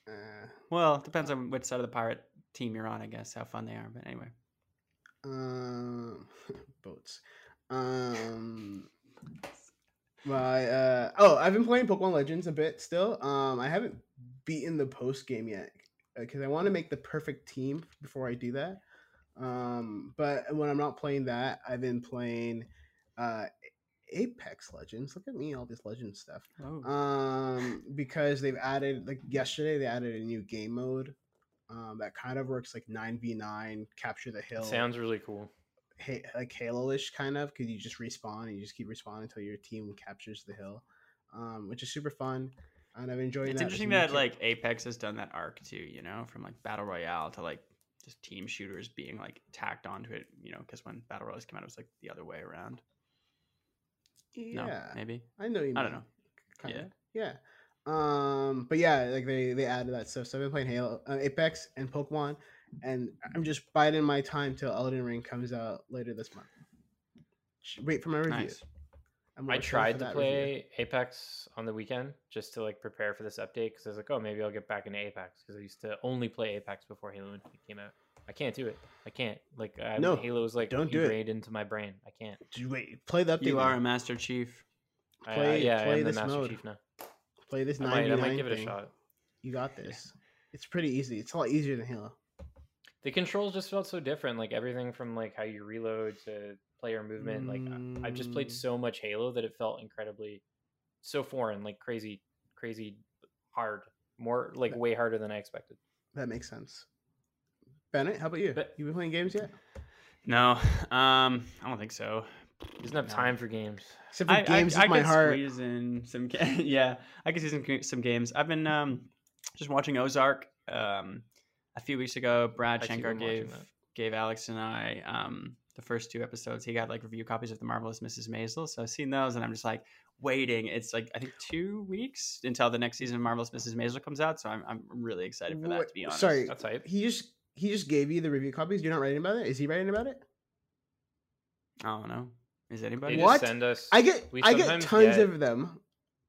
Uh, well, it depends on which side of the pirate team you're on, I guess, how fun they are. But anyway, um, boats. Um, my uh, oh, I've been playing Pokemon Legends a bit still. Um, I haven't beaten the post game yet because I want to make the perfect team before I do that. Um, but when I'm not playing that, I've been playing uh. Apex Legends. Look at me, all this legend stuff. Oh. Um, because they've added, like yesterday, they added a new game mode um, that kind of works like nine v nine, capture the hill. Sounds really cool. Hey, like Halo-ish kind of, because you just respawn and you just keep respawning until your team captures the hill, um, which is super fun. And I've enjoyed. It's that interesting that like Apex has done that arc too, you know, from like battle royale to like just team shooters being like tacked onto it, you know, because when battle royales came out, it was like the other way around. Yeah, no, maybe I know you. Mean. I don't know. Kinda. Yeah, yeah. Um, but yeah, like they they added that stuff. So I've been playing Halo, uh, Apex, and Pokemon, and I'm just biding my time till Elden Ring comes out later this month. Wait for my review. Nice. I'm I tried to play review. Apex on the weekend just to like prepare for this update because I was like, oh, maybe I'll get back into Apex because I used to only play Apex before Halo Infinite came out. I can't do it. I can't. Like, I, no, Halo's like don't do it into my brain. I can't. Dude, wait, play the update. You are now. A Master Chief. Play, I, uh, yeah, play I am this the Master mode. Chief now. Play this ninety-nine I might, I might give thing. It a shot. You got this. Yeah. It's pretty easy. It's a lot easier than Halo. The controls just felt so different. Like everything from like how you reload to player movement. Mm. Like I've just played so much Halo that it felt incredibly, so foreign. Like crazy, crazy hard. More like way harder than I expected. That makes sense. Bennett, how about you? You been playing games yet? No, um, I don't think so. There's enough time for games. Except for I, games I, I, with I my heart. I could squeeze in some games. Yeah, I could see some some games. I've been um, just watching Ozark. Um, a few weeks ago, Brad Shankar gave gave Alex and I um, the first two episodes. He got like review copies of The Marvelous Missus Maisel. So I've seen those, and I'm just like waiting. It's like I think two weeks until the next season of Marvelous Missus Maisel comes out. So I'm I'm really excited for that. What? To be honest, sorry, that's hype. He just. He just gave you the review copies. You're not writing about it? Is he writing about it? I don't know. Is anybody? They what? Send us, I get I get tons get, of them.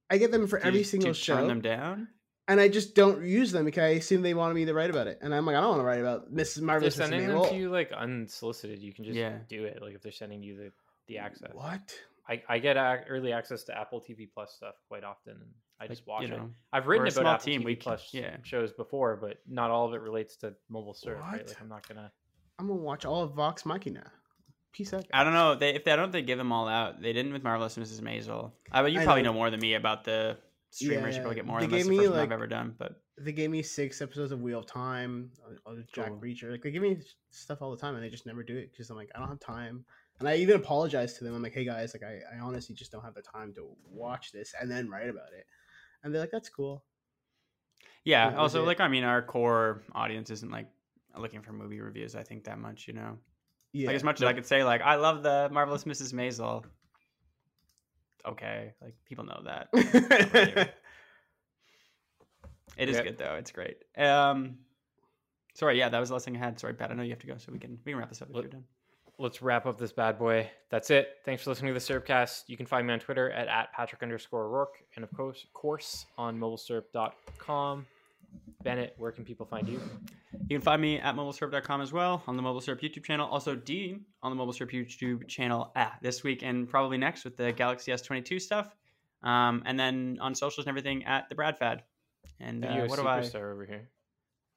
I get them for do every you, single do you show. Turn them down? And I just don't use them because I assume they wanted me to write about it. And I'm like, I don't want to write about Missus Marvelous. If they're sending them to you like unsolicited, you can just yeah. do it. Like if they're sending you the, the access. What? I, I get early access to Apple T V Plus stuff quite often. I just like, watch you know, it. I've written about Apple team, T V we Plus yeah. shows before, but not all of it relates to mobile search. Right? Like, I'm not gonna. I'm gonna watch all of Vox Machina. Peace out. I don't know. They if they I don't they give them all out. They didn't with Marvelous Missus Maisel. I mean, you I probably know. know more than me about the streamers. Yeah, you probably get more. They gave the me like I've ever done, but they gave me six episodes of Wheel of Time, Jack cool. Reacher. Like they give me stuff all the time, and they just never do it because I'm like I don't have time. And I even apologized to them. I'm like, hey guys, like I, I honestly just don't have the time to watch this and then write about it. And they're like, that's cool. Yeah. Also, like, I mean, our core audience isn't like looking for movie reviews, I think, that much, you know? Yeah. Like, as much as I could say, like, I love the Marvelous Missus Maisel. Okay. Like, people know that. It is yep. good, though. It's great. Um, Sorry. Yeah, that was the last thing I had. Sorry, Pat. I know you have to go, so we can we can wrap this up if Look. you're done. Let's wrap up this bad boy. That's it. Thanks for listening to the Surfcast. You can find me on Twitter at, at Patrick underscore Rourke. And of course, course on mobile syrup dot com. Bennett, where can people find you? You can find me at mobile syrup dot com as well, on the MobileSyrup YouTube channel. Also, Dean on the MobileSyrup YouTube channel ah, this week and probably next with the Galaxy S twenty-two stuff. Um, and then on socials and everything at the Brad Fad. And uh, what do I... superstar over here.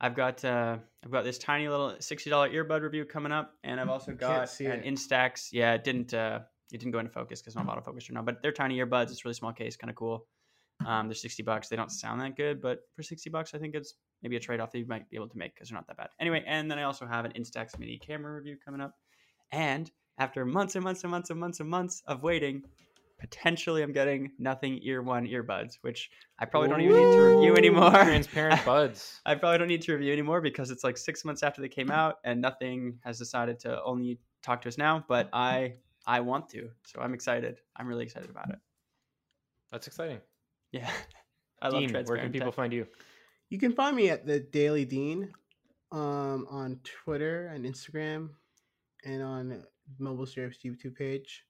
I've got uh, I've got this tiny little sixty dollar earbud review coming up, and I've also got an Instax. Yeah, it didn't uh, it didn't go into focus because I'm autofocused right now. But they're tiny earbuds. It's a really small case, kind of cool. Um, they're sixty bucks. They don't sound that good, but for sixty bucks, I think it's maybe a trade off that you might be able to make because they're not that bad. Anyway, and then I also have an Instax mini camera review coming up. And after months and months and months and months and months of waiting, potentially I'm getting nothing ear one earbuds, which I probably don't Ooh, even need to review anymore. Transparent buds. I, I probably don't need to review anymore because it's like six months after they came out and nothing has decided to only talk to us now, but I, I want to, so I'm excited. I'm really excited about it. That's exciting. Yeah. I Dean, love transparent. Where can people tech. find you? You can find me at the Daily Dean, um, on Twitter and Instagram and on MobileSyrup's YouTube page.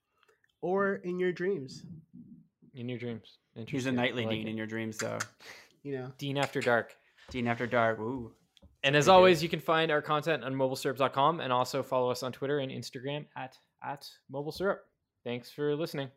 Or in your dreams. In your dreams. He's a nightly like Dean it. in your dreams, though. You know. Dean After Dark. Dean After Dark. Ooh. And as always, good. you can find our content on mobile syrup dot com and also follow us on Twitter and Instagram at, at MobileSyrup. Thanks for listening.